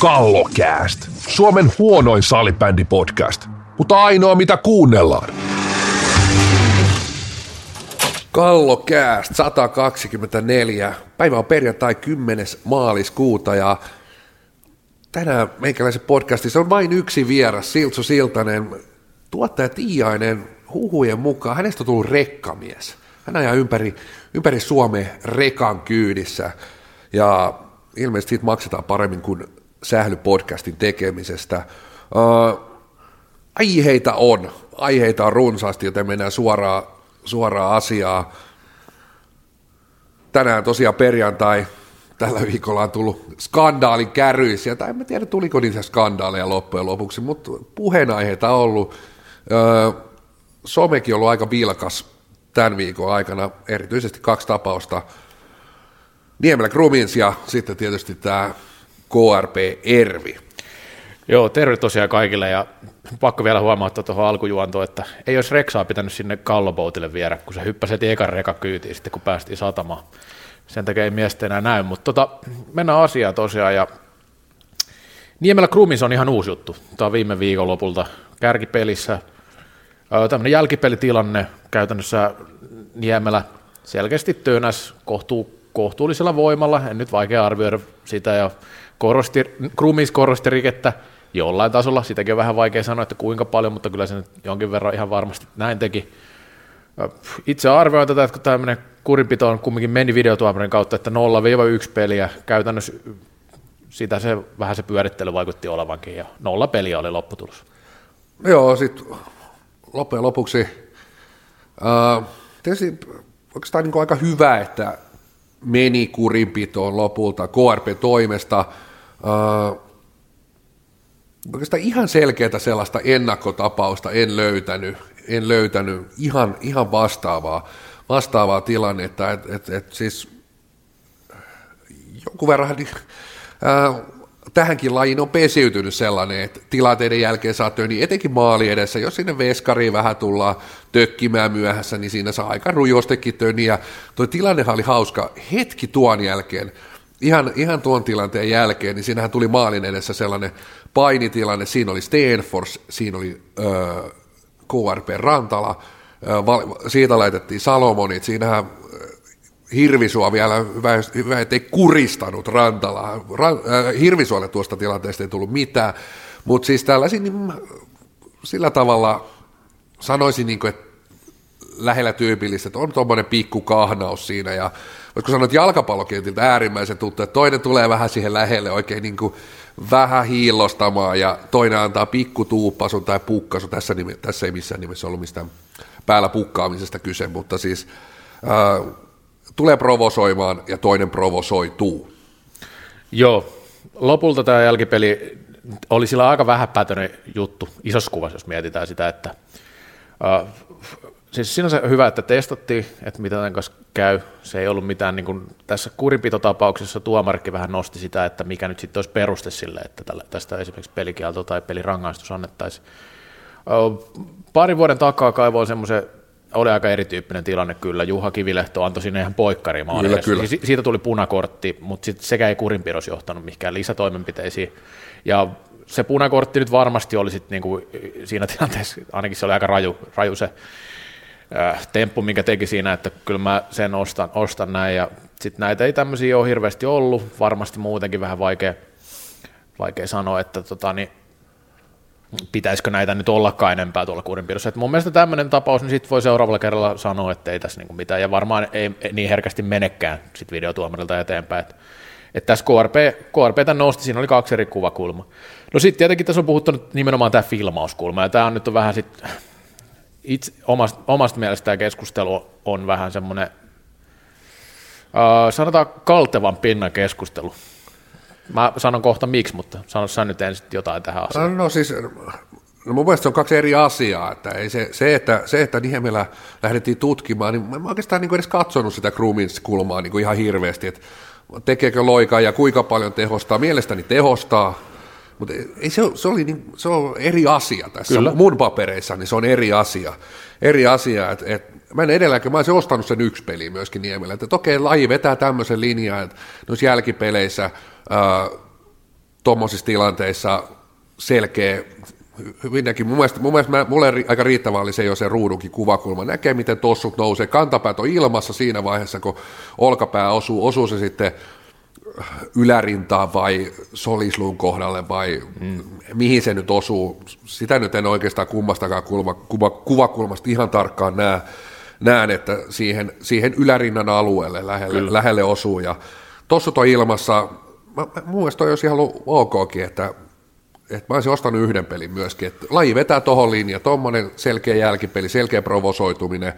Kallocast. Suomen huonoin salibändipodcast, mutta ainoa mitä kuunnellaan. Kallocast 124. Päivä on perjantai 10. maaliskuuta ja tänään meikäläisen podcastissa on vain yksi vieras, Siltsu Siltanen. Tuottaja Tiainen, huhujen mukaan hänestä on tullut rekkamies. Hän ajaa ympäri Suomea rekan kyydissä ja ilmeisesti siitä maksetaan paremmin kuin sählypodcastin tekemisestä. Aiheita on runsaasti, joten mennään suoraan asiaan. Tänään tosiaan perjantai, tällä viikolla on tullut skandaalin kärryisiä, tai en tiedä tuliko niitä skandaaleja loppujen lopuksi, mutta puheenaiheita on ollut. Somekin on ollut aika vilkas tämän viikon aikana, erityisesti kaksi tapausta. Niemelä Krūmiņš ja sitten tietysti tämä KRP Ervi. Joo, terve tosiaan kaikille ja pakko vielä huomauttaa tuohon alkujuontoon, että ei olisi Rexhaa pitänyt sinne kalloboutille viedä, kun se hyppäsi heti ekan rekakyytiin sitten, kun päästiin satamaan. Sen takia ei miestä enää näy, mutta mennään asiaan tosiaan. Ja Niemelä Krūmiņš on ihan uusi juttu. Tämä on viime viikon lopulta kärkipelissä. Tämmöinen jälkipelitilanne käytännössä Niemelä selkeästi tönäs kohtuullisella voimalla. En nyt vaikea arvioida sitä. Ja Krūmiņš korosti rikettä jollain tasolla. Sitäkin on vähän vaikea sanoa, että kuinka paljon, mutta kyllä se nyt jonkin verran ihan varmasti näin teki. Itse arvioin tätä, että kun tämmöinen kurinpito on kumminkin meni videotuomarin kautta, että 0-1 peliä, käytännössä sitä se vähän se pyörittely vaikutti olevankin, ja 0 peliä oli lopputulos. Joo, sitten loppujen lopuksi tietysti oikeastaan niin aika hyvä, että meni kurinpitoon lopulta KRP-toimesta. Oikeastaan ihan selkeätä sellaista ennakkotapausta en löytänyt ihan vastaavaa tilannetta, että siis jonkun verran tähänkin lajiin on pesiytynyt sellainen, että tilanteiden jälkeen saa töni etenkin maali edessä, jos sinne veskariin vähän tullaan tökkimään myöhässä, niin siinä saa aika rujostekin töniä. Tuo tilannehan oli hauska hetki tuon jälkeen, ihan tuon tilanteen jälkeen, niin siinähän tuli maalin edessä sellainen painitilanne, siinä oli Stenforce, siinä oli KRP Rantala, siitä laitettiin Salomonit, siinähän Hirvisuo vielä hyvä ettei kuristanut Rantalaa, Hirvisuolle tuosta tilanteesta ei tullut mitään, mutta siis tällaisin, niin sillä tavalla sanoisin, niin kuin, että lähellä tyypillistä, että on tuommoinen pikku kahnaus siinä, ja voisiko sanoa, että jalkapallokentiltä äärimmäisen tuttu, että toinen tulee vähän siihen lähelle oikein niin kuin vähän hiillostamaan, ja toinen antaa pikku tuuppasun tai pukkasun, tässä ei missään nimessä ollut mistään päällä pukkaamisesta kyse, mutta siis tulee provosoimaan, ja toinen provosoituu. Joo, lopulta tämä jälkipeli oli sillä aika vähäpätöinen juttu, isossa kuvassa, jos mietitään sitä, että siis sinänsä hyvä, että testattiin, että mitä tämän kanssa käy. Se ei ollut mitään, niin kuin tässä kurinpitotapauksessa tuomarikki vähän nosti sitä, että mikä nyt sitten olisi peruste sille, että tästä esimerkiksi pelikielto tai pelirangaistus annettaisiin. Parin vuoden takaa kaivoin semmoisen, oli aika erityyppinen tilanne kyllä, Juha Kivilehto antoi sinne ihan poikkarimaan. Siitä tuli punakortti, mutta sit sekä ei kurinpidossa johtanut mihinkään lisätoimenpiteisiin. Ja se punakortti nyt varmasti oli sit niinku siinä tilanteessa, ainakin se oli aika raju se temppu, minkä teki siinä, että kyllä mä sen ostan näin, ja sitten näitä ei tämmöisiä ole hirveästi ollut, varmasti muutenkin vähän vaikea sanoa, että pitäisikö näitä nyt ollakaan enempää tuolla kurinpidossa, että mun mielestä tämmöinen tapaus, niin sitten voi seuraavalla kerralla sanoa, että ei tässä niinku mitään, ja varmaan ei niin herkästi menekään sitten videotuomarilta eteenpäin, että tässä KRP tämän nosti, siinä oli 2 eri kuvakulmaa. No sitten tietenkin tässä on puhuttanut nimenomaan tämä filmauskulma, ja tämä on nyt on vähän sitten, itse omasta mielestä tämä keskustelu on vähän semmoinen, sanotaan kaltevan pinnan keskustelu. Mä sanon kohta miksi, mutta sanon sä nyt ensin jotain tähän asiaan. No siis, mun mielestä se on 2 eri asiaa, että ei se, että Niemelä lähdettiin tutkimaan, niin mä oikeastaan niin kuin edes katsonut sitä Krūmiņš-kulmaa niin kuin ihan hirveästi, että tekeekö loikaa ja kuinka paljon tehostaa, mielestäni tehostaa. Mutta se on eri asia tässä. Kyllä. Mun papereissa, niin se on eri asia, että mä en edelläkin, mä olisin ostanut sen 1 peli myöskin Niemelä, että okei, laji vetää tämmöisen linjan, että noissa jälkipeleissä tuommoisissa tilanteissa selkeä, hyvinkin, mun mielestä mulle aika riittävä oli se jo se ruudunkin kuvakulma, näkee miten tossut nousee, kantapäät on ilmassa siinä vaiheessa, kun olkapää osuu se sitten ylärintaan vai solisluun kohdalle vai mihin se nyt osuu, sitä nyt en oikeastaan kummastakaan kuvakulmasta ihan tarkkaan näen, että siihen ylärinnan alueelle lähelle osuu ja tossut on ilmassa, mun mielestä toi olisi ihan okkin, että mä olisin ostanut yhden pelin myöskin, että laji vetää tohon linja, tommonen selkeä jälkipeli, selkeä provosoituminen,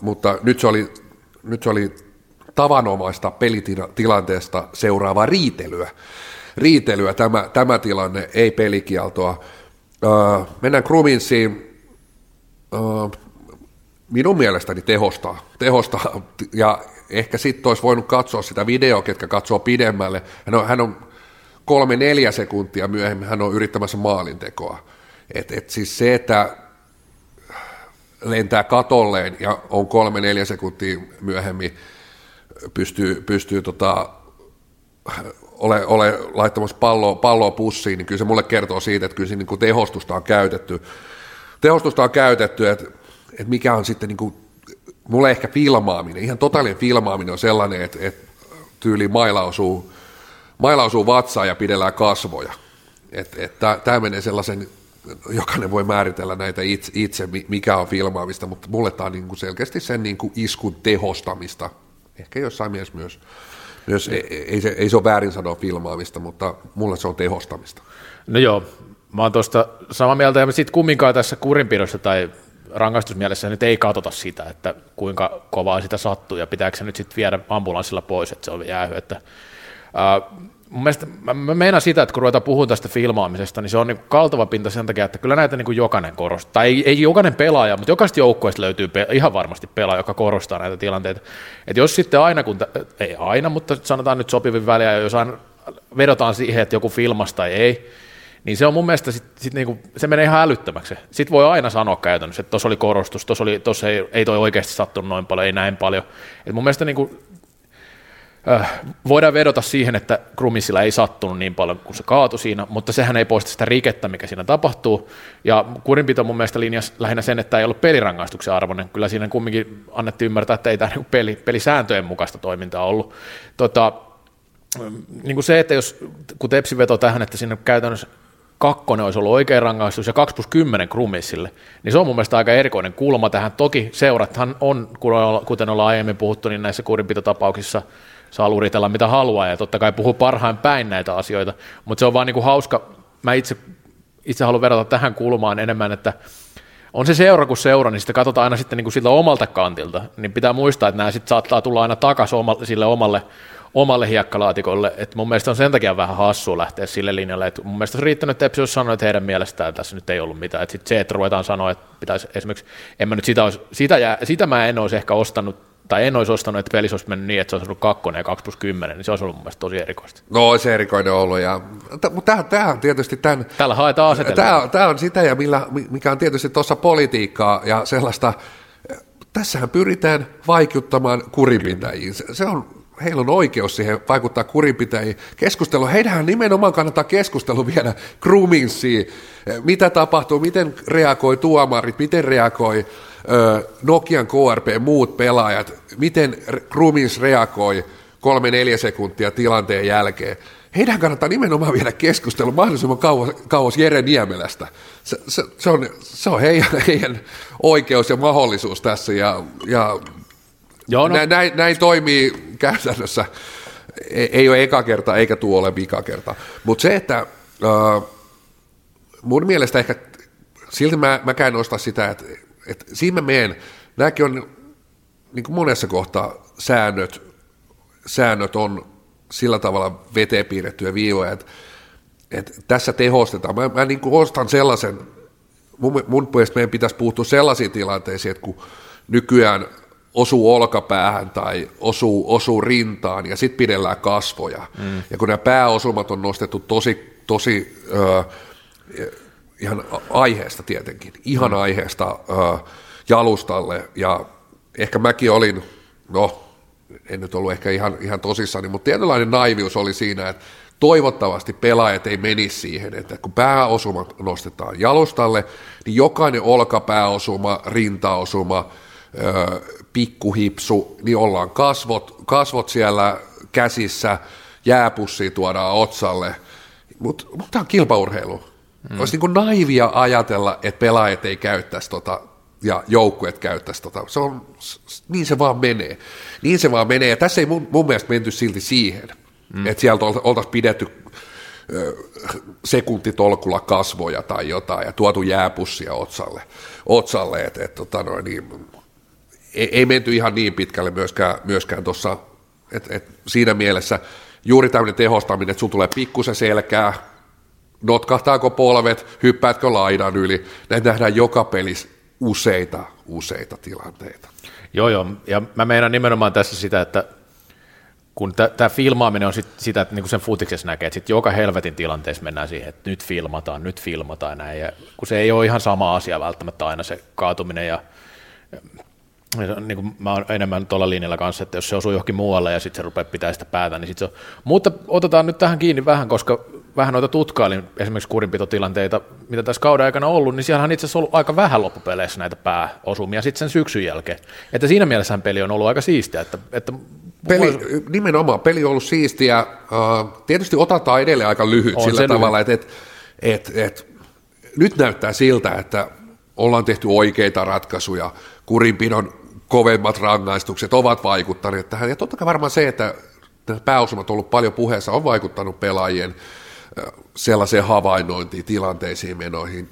mutta nyt se oli tavanomaista pelitilanteesta seuraavaa riitelyä tämä tilanne, ei pelikieltoa. Mennään Krūmiņšiin, minun mielestäni tehostaa ja ehkä sitten olisi voinut katsoa sitä videoa, ketkä katsoo pidemmälle, hän on 3-4 sekuntia myöhemmin hän on yrittämässä maalintekoa. Et siis se, että lentää katolleen ja on 3-4 sekuntia myöhemmin pystyy ole laittamassa palloa pussiin, niin kyllä se mulle kertoo siitä, että kyllä siinä niin tehostusta on käytetty. Että mikä on sitten, niin kuin, mulle ehkä filmaaminen, ihan totaalinen filmaaminen on sellainen, että tyyli maila osuu vatsaan ja pidellään kasvoja. Tämä menee sellaisen, jokainen voi määritellä näitä itse, mikä on filmaamista, mutta mulle tämä on niinku selkeästi sen niinku iskun tehostamista. Ehkä jossain mielessä myös ei se ole väärin sanoa filmaamista, mutta mulle se on tehostamista. No joo, mä oon tuosta samaa mieltä, ja sitten kumminkaan tässä kurinpidossa tai rangaistusmielessä nyt ei katsota sitä, että kuinka kovaa sitä sattuu, ja pitääkö se nyt sitten viedä ambulanssilla pois, että se on jäähy, että mun mielestä, mä meinaan sitä, että kun ruvetaan puhumaan tästä filmaamisesta, niin se on niin kaltava pinta sen takia, että kyllä näitä niin kuin jokainen korostaa, tai ei jokainen pelaaja, mutta jokaisesta joukkueesta löytyy ihan varmasti pelaaja, joka korostaa näitä tilanteita. Et jos sitten aina, ei aina, mutta sanotaan nyt sopivin väliä, jos aina vedotaan siihen, että joku filmasi tai ei, niin se on mun mielestä, sit niin kuin, se menee ihan älyttömäksi. Sitten voi aina sanoa käytännössä, että tuossa oli korostus, tuossa ei toi oikeasti sattunut noin paljon, ei näin paljon. Et mun mielestä niin kuin, voidaan vedota siihen, että Krūmiņšilla ei sattunut niin paljon kuin se kaatui siinä, mutta sehän ei poista sitä rikettä, mikä siinä tapahtuu, ja kurinpito mun mielestä linjasi lähinnä sen, että ei ollut pelirangaistuksen arvoinen, kyllä siinä kumminkin annettiin ymmärtää, että ei tämä pelisääntöjen mukaista toimintaa ollut. Niin kuin se, että jos, kun Tepsi vetoi tähän, että siinä käytännössä 2 olisi ollut oikea rangaistus ja 2+10 Krūmiņšille, niin se on mun mielestä aika erikoinen kulma tähän, toki seurathan on, kuten ollaan aiemmin puhuttu, niin näissä kurinpitotapauksissa saa luritella mitä haluaa, ja totta kai puhuu parhain päin näitä asioita, mutta se on vaan niinku hauska, mä itse haluan verrata tähän kulmaan enemmän, että on se seura kuin seura, niin sitä katsotaan aina sitten niinku siltä omalta kantilta, niin pitää muistaa, että nämä sitten saattaa tulla aina takaisin sille omalle hiekkalaatikolle, että mun mielestä on sen takia vähän hassua lähteä sille linjalle, että mun mielestä olisi riittänyt, että Epsi olisi sanonut, että heidän mielestään tässä nyt ei ollut mitään, että sitten se, että ruvetaan sanoa, että pitäisi esimerkiksi, en mä nyt sitä mä en olisi ehkä ostanut, tai en olisi ostanut, että pelissä olisi mennyt niin, että se olisi ollut 2 ja 2+10, niin se olisi ollut mun mielestä tosi erikoista. No, olisi erikoinen ollut, mutta tämä on tietysti tämän... Tällä haetaan asetelmaa. Tämä on sitä, ja mikä on tietysti tuossa politiikkaa ja sellaista... Tässähän pyritään vaikuttamaan kurinpitäjiin. Heillä on oikeus siihen vaikuttaa kurinpitäjiin. Keskustelu, heidänhän nimenomaan kannattaa keskustelu viedä Krūmiņšiin. Mitä tapahtuu, miten reagoi tuomarit, miten reagoi... Nokian KRP, muut pelaajat, miten Krūmiņš reagoi 3-4 sekuntia tilanteen jälkeen. Heidän kannattaa nimenomaan viedä keskustelu mahdollisimman kauas Jere Niemelästä. Se on heidän oikeus ja mahdollisuus tässä, näin toimii käytännössä. Ei ole eka kerta, eikä tuo ole vika kerta. Mutta se, että mun mielestä ehkä silti mä käyn ostaa sitä, että siinä mä menen, nämäkin on niin kuin monessa kohtaa säännöt on sillä tavalla veteen piirrettyjä viivoja, että tässä tehostetaan. Mä niin kuin ostan sellaisen, mun mielestä meidän pitäisi puuttua sellaisiin tilanteisiin, että kun nykyään osuu olkapäähän tai osuu rintaan ja sitten pidellään kasvoja. Ja kun nämä pääosumat on nostettu tosi ihan aiheesta tietenkin, ihan aiheesta jalustalle, ja ehkä mäkin olin, en nyt ollut ehkä ihan tosissani, mutta tietynlainen naivius oli siinä, että toivottavasti pelaajat ei menisi siihen, että kun pääosumat nostetaan jalustalle, niin jokainen olkapääosuma, rintaosuma, pikkuhipsu, niin ollaan kasvot siellä käsissä, jääpussia tuodaan otsalle, mutta tämä on kilpaurheilu. Olisi niin kuin naivia ajatella, että pelaajat ei käyttäisi ja joukkueet käyttäisi niin se vaan menee. Niin se vaan menee, ja tässä ei mun mielestä menty silti siihen, että sieltä oltaisiin pidetty sekuntitolkulla kasvoja tai jotain ja tuotu jääpussia otsalle niin, ei menty ihan niin pitkälle myöskään tuossa, että siinä mielessä juuri tämmöinen tehostaminen, että sun tulee pikkusen selkää, notkahtaako polvet, hyppäätkö laidan yli, näitä nähdään joka pelissä useita tilanteita. Joo, ja mä meinaan nimenomaan tässä sitä, että kun tämä filmaaminen on sitä, että niinku sen futiksessa näkee, että sit joka helvetin tilanteessa mennään siihen, että nyt filmataan näin, ja kun se ei ole ihan sama asia välttämättä aina se kaatuminen, ja niin kuin mä oon enemmän tuolla linjalla kanssa, että jos se osuu johonkin muualle ja sitten se rupeaa pitää sitä päätä, niin sitten se on. Mutta otetaan nyt tähän kiinni vähän, koska vähän noita tutkailin esimerkiksi kurinpitotilanteita, mitä tässä kauden aikana on ollut, niin siellähän itse asiassa ollut aika vähän loppupeleissä näitä pääosumia sitten sen syksyn jälkeen. Että siinä mielessähän peli on ollut aika siistiä, että nimenomaan peli on ollut siistiä. Tietysti otetaan edelleen aika lyhyt sillä tavalla, että nyt näyttää siltä, että ollaan tehty oikeita ratkaisuja, kurinpidon kovemmat rangaistukset ovat vaikuttaneet tähän, ja totta kai varmaan se, että pääosumat on ollut paljon puheessa, on vaikuttanut pelaajien sellaiseen havainnointiin, tilanteisiin, menoihin,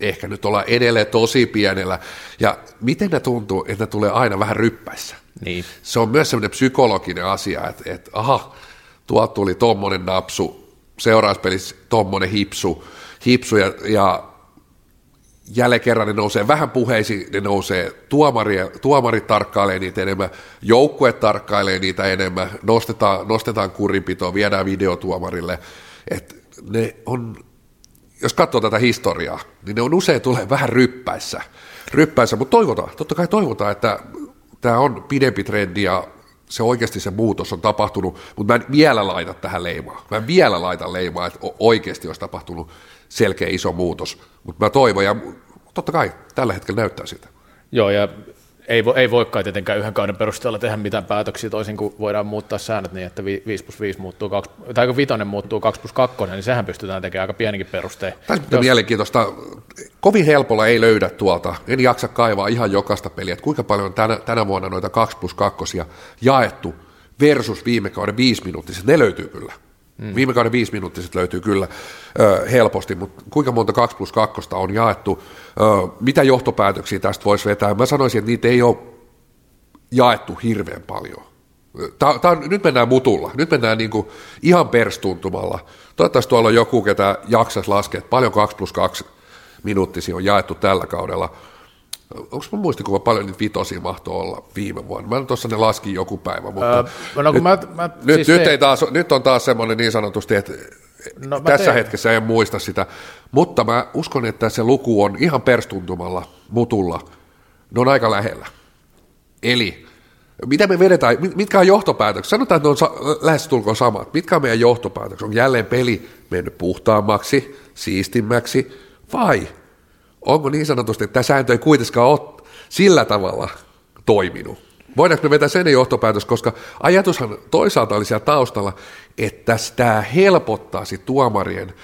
ehkä nyt ollaan edelleen tosi pienellä, ja miten ne tuntuu, että ne tulee aina vähän ryppäissä. Niin. Se on myös sellainen psykologinen asia, että aha, tuolta tuli tommonen napsu, seuraavassa pelissä tommonen hipsu ja jälleen kerran ne nousee vähän puheisiin, ne nousee, tuomarit tarkkailee niitä enemmän, joukkue tarkkailee niitä enemmän, nostetaan kurinpitoa, viedään videotuomarille, että ne on, jos katsoo tätä historiaa, niin ne on usein tulee vähän ryppäissä, mutta totta kai toivotaan, että tämä on pidempi trendi ja se oikeasti se muutos on tapahtunut, mutta mä en vielä laita tähän leimaa. Mä en vielä laita leimaa, että oikeasti olisi tapahtunut selkeä iso muutos, mutta mä toivon ja totta kai tällä hetkellä näyttää sitä. Joo, ja ei voikaan tietenkään yhden kauden perusteella tehdä mitään päätöksiä toisin kuin voidaan muuttaa säännöt niin, että 5+5 muuttuu 2, tai kun 5 muuttuu 2+2, niin sehän pystytään tekemään aika pienikin perustein. Tässä on mielenkiintoista. Kovin helpolla ei löydä tuolta, en jaksa kaivaa ihan jokaista peliä, että kuinka paljon on tänä vuonna noita 2+2 jaettu versus viime kauden 5-minuuttiset, ne löytyy kyllä. Viime kauden 5-minuuttiset löytyy kyllä helposti, mutta kuinka monta 2+2 on jaettu, mitä johtopäätöksiä tästä voisi vetää? Mä sanoisin, että niitä ei ole jaettu hirveän paljon. Nyt mennään mutulla, nyt mennään niinku ihan perstuntumalla. Toivottavasti tuolla on joku, ketä jaksaisi laskea, että paljon 2+2 minuuttisia on jaettu tällä kaudella. Onko mun muistikuva paljon niitä vitosia mahtoi olla viime vuonna? Mä tuossa ne laskin joku päivä, mutta nyt on taas semmoinen niin sanotusti, että tässä hetkessä en muista sitä, mutta mä uskon, että se luku on ihan perstuntumalla, mutulla, ne on aika lähellä. Eli mitä me vedetään, mitkä on johtopäätökset? Sanotaan, että ne on lähestulkoon samat. Mitkä on meidän johtopäätökset? On jälleen peli mennyt puhtaammaksi, siistimmäksi vai onko niin sanotusti, että tämä sääntö ei kuitenkaan ole sillä tavalla toiminut? Voidaanko me vetää sen johtopäätös, koska ajatushan toisaalta oli siellä taustalla, että tämä helpottaisi tuomarien,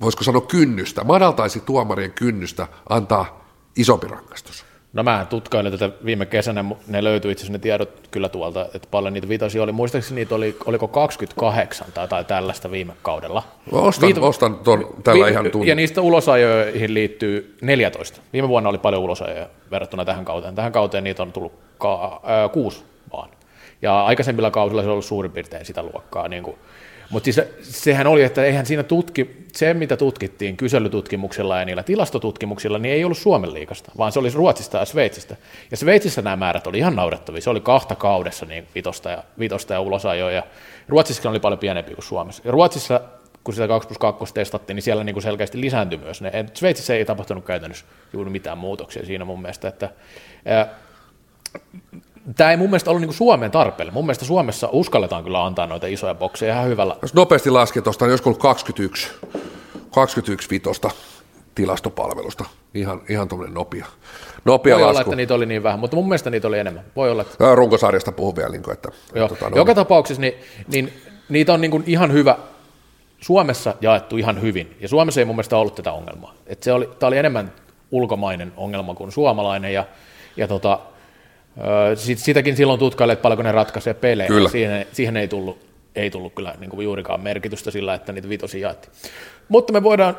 voisiko sanoa kynnystä, madaltaisi tuomarien kynnystä antaa isompi rangaistus. No mä tutkailin tätä viime kesänä, ne löytyi itse asiassa ne tiedot kyllä tuolta, että paljon niitä vitosia oli. Muistaakseni niitä oliko 28 tai tällaista viime kaudella? Ostan ton tällä ihan tunnin. Ja niistä ulosajoihin liittyy 14. Viime vuonna oli paljon ulosajoja verrattuna tähän kauteen. Tähän kauteen niitä on tullut 6 vaan. Ja aikaisemmilla kausilla se on ollut suurin piirtein sitä luokkaa. Niin kuin. Mutta siis sehän oli, että eihän siinä se mitä tutkittiin kyselytutkimuksilla ja niillä tilastotutkimuksilla, niin ei ollut Suomen liigasta, vaan se oli Ruotsista ja Sveitsistä. Ja Sveitsissä nämä määrät oli ihan naurettavia, se oli 2 kaudessa niin vitosta ja ulosajoja, ja Ruotsissakin oli paljon pienempi kuin Suomessa. Ja Ruotsissa, kun sitä 2+2 testattiin, niin siellä niinku selkeästi lisääntyi myös ne. Et Sveitsissä ei tapahtunut käytännössä juuri mitään muutoksia siinä mun mielestä, että Tämä ei mun mielestä ollut niin kuin Suomen tarpeelle. Mun mielestä Suomessa uskalletaan kyllä antaa noita isoja bokseja ihan hyvällä. Jos nopeasti lasken tuosta, niin olisiko ollut 21 vitosta tilastopalvelusta. Ihan tuommoinen nopea lasku. Voi olla, että niitä oli niin vähän, mutta mun mielestä niitä oli enemmän. Voi olla, että... Runkosarjasta puhun vielä. Niin kuin, että, joka tapauksessa niin niitä on niin kuin ihan hyvä... Suomessa jaettu ihan hyvin, ja Suomessa ei mun mielestä ollut tätä ongelmaa. Tämä oli enemmän ulkomainen ongelma kuin suomalainen, ja sitäkin silloin tutkaille, että paljonko ne ratkaisee pelejä. Siihen ei tullut kyllä niin kuin juurikaan merkitystä sillä, että niitä vitosia jaettiin. Mutta me voidaan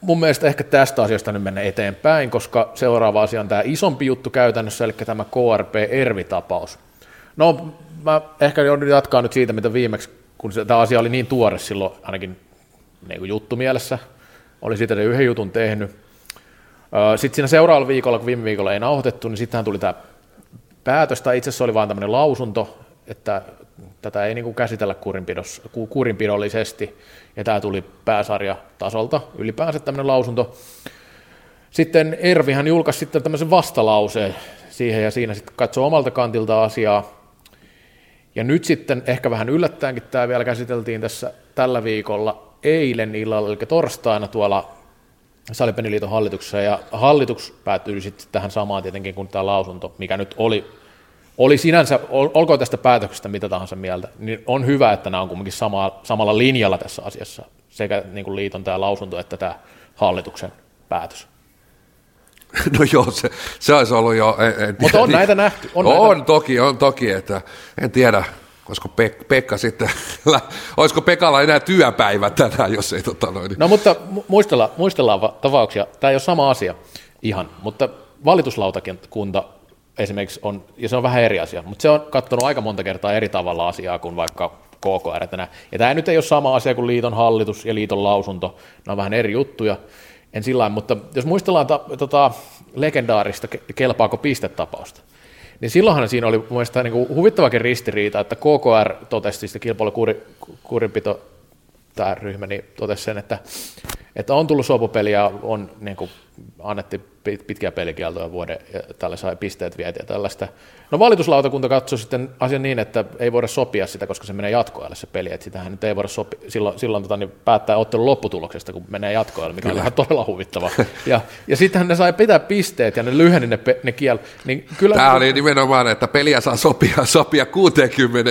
mun mielestä ehkä tästä asiasta nyt mennä eteenpäin, koska seuraava asia on tämä isompi juttu käytännössä, eli tämä KRP Ervi-tapaus. No, mä ehkä jatkaa nyt siitä, mitä viimeksi, kun tämä asia oli niin tuore silloin ainakin niin juttumielessä, oli siitä se yhden jutun tehnyt. Sitten siinä seuraavalla viikolla, kun viime viikolla ei nauhoitettu, niin sittenhän tuli tämä päätös, tai itse asiassa oli vain tämmöinen lausunto, että tätä ei niin käsitellä kurinpidollisesti, ja tämä tuli pääsarjatasolta ylipäänsä tämmöinen lausunto. Sitten Ervihän julkaisi sitten tämmöisen vastalauseen siihen, ja siinä sitten katsoi omalta kantilta asiaa. Ja nyt sitten ehkä vähän yllättäenkin tämä vielä käsiteltiin tässä tällä viikolla eilen illalla, eli torstaina tuolla Salipeliliiton hallituksessa, ja hallitus päätyi sitten tähän samaan tietenkin kuin tämä lausunto, mikä nyt oli sinänsä, olkoon tästä päätöksestä mitä tahansa mieltä, niin on hyvä, että nämä on kuitenkin samalla linjalla tässä asiassa, sekä niin kuin liiton tämä lausunto että tämä hallituksen päätös. No joo, se olisi ollut jo... Mutta on näitä nähty. On toki, että en tiedä, olisiko Pekka sitten, olisiko Pekalla enää työpäivä tänään, jos ei tota noin. No mutta muistellaan tapauksia, tämä ei ole sama asia ihan, mutta valituslautakunta esimerkiksi on, ja se on vähän eri asia, mutta se on katsonut aika monta kertaa eri tavalla asiaa kuin vaikka KKR tänään. Ja tämä nyt ei ole sama asia kuin liiton hallitus ja liiton lausunto, nämä on vähän eri juttuja. En sillain, mutta jos muistellaan legendaarista kelpaako pistetapausta, niin silloinhan siinä oli mielestäni niin huvittavakin ristiriita, että KKR totesi, että kilpailukurinpito tämä ryhmä niin totesi sen, että on tullut sopupeliä ja on, niin kuin, annettiin pitkiä pelikieltoja vuoden ja tälle sai pisteet vietiä ja tällaista. No valituslautakunta katsoi sitten asian niin, että ei voida sopia sitä, koska se menee jatkoajalle se peli, että sitähän nyt ei voida sopia, silloin päättää ottelun lopputuloksesta, kun menee jatkoajalle, mikä oli ihan todella huvittava. Ja sittenhän ne sai pitää pisteet ja ne lyheni ne kiel. Niin kyllä tämä oli nimenomaan, että peliä saa sopia 60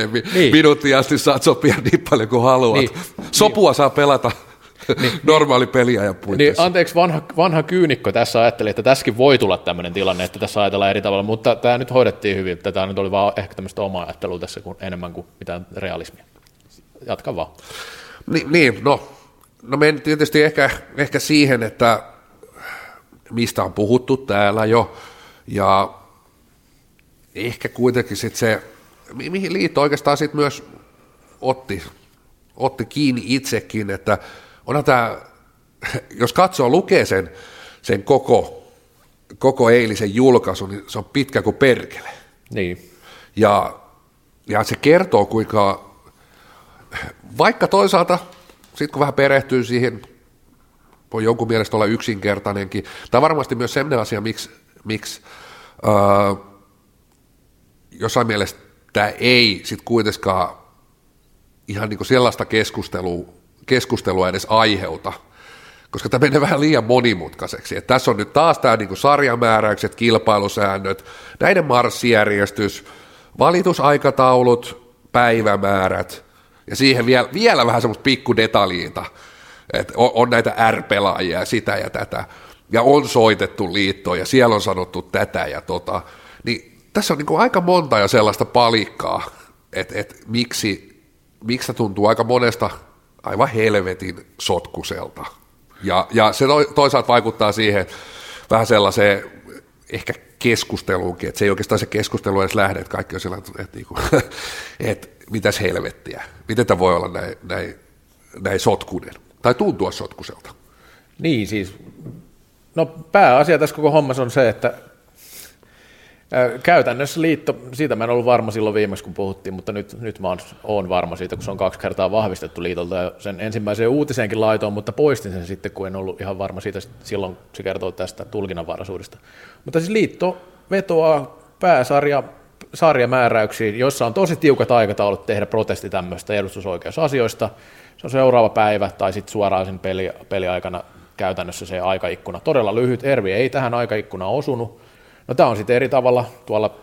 minuuttia asti, saat sopia niin paljon kuin haluat. Niin. Sopua saa pelata. Niin, normaali peliä ja puitteissa. Niin, anteeksi, vanha kyynikko tässä ajatteli, että tässäkin voi tulla tämmöinen tilanne, että tässä ajatellaan eri tavalla, mutta tämä nyt hoidettiin hyvin. Tämä nyt oli vaan ehkä tämmöistä omaa ajattelua tässä enemmän kuin mitään realismia. Jatka vaan. No menen tietysti ehkä siihen, että mistä on puhuttu täällä jo, ja ehkä kuitenkin sitten se, mihin liitto oikeastaan sitten myös otti kiinni itsekin, että onhan tämä, jos katsoo, lukee sen koko eilisen julkaisun, niin se on pitkä kuin perkele. Niin. Ja se kertoo, kuinka, vaikka toisaalta, sitten kun vähän perehtyy siihen, voi jonkun mielestä olla yksinkertainenkin, tämä varmasti myös sellainen asia, miksi jossain mielessä tämä ei sitten kuitenkaan ihan niin kuin sellaista keskustelua edes aiheuta, koska tämä menee vähän liian monimutkaiseksi. Että tässä on nyt taas tämä niin kuin sarjamääräykset, kilpailusäännöt, näiden marssijärjestys, valitusaikataulut, päivämäärät ja siihen vielä vähän semmoista pikkudetaljiita, että on näitä R-pelaajia, sitä ja tätä, ja on soitettu liittoon ja siellä on sanottu tätä ja tota. Niin tässä on niin kuin aika monta ja sellaista palikkaa, että miksi se tuntuu aika monesta aivan helvetin sotkuselta. Ja se toisaalta vaikuttaa siihen vähän sellaiseen ehkä keskusteluunkin, että se ei oikeastaan se keskustelu edes lähde, että kaikki on sellainen, että mitäs helvettiä, miten tämä voi olla näin sotkunen, tai tuntua sotkuselta. Niin siis, no pääasia tässä koko hommassa on se, että käytännössä liitto, siitä mä en ollut varma silloin viimeksi, kun puhuttiin, mutta nyt mä oon varma siitä, kun se on 2 kertaa vahvistettu liitolta ja sen ensimmäiseen uutiseenkin laitoon, mutta poistin sen sitten, kun en ollut ihan varma siitä silloin, se kertoo tästä tulkinnanvaraisuudesta. Mutta siis liitto vetoaa pääsarja sarjamääräyksiin, joissa on tosi tiukat aikataulut tehdä protesti tämmöistä edustusoikeusasioista. Se on seuraava päivä tai sitten suoraan sen peliaikana käytännössä se aikaikkuna. Todella lyhyt, Ervi ei tähän aikaikkunaan osunut. No tämä on sitten eri tavalla tuolla,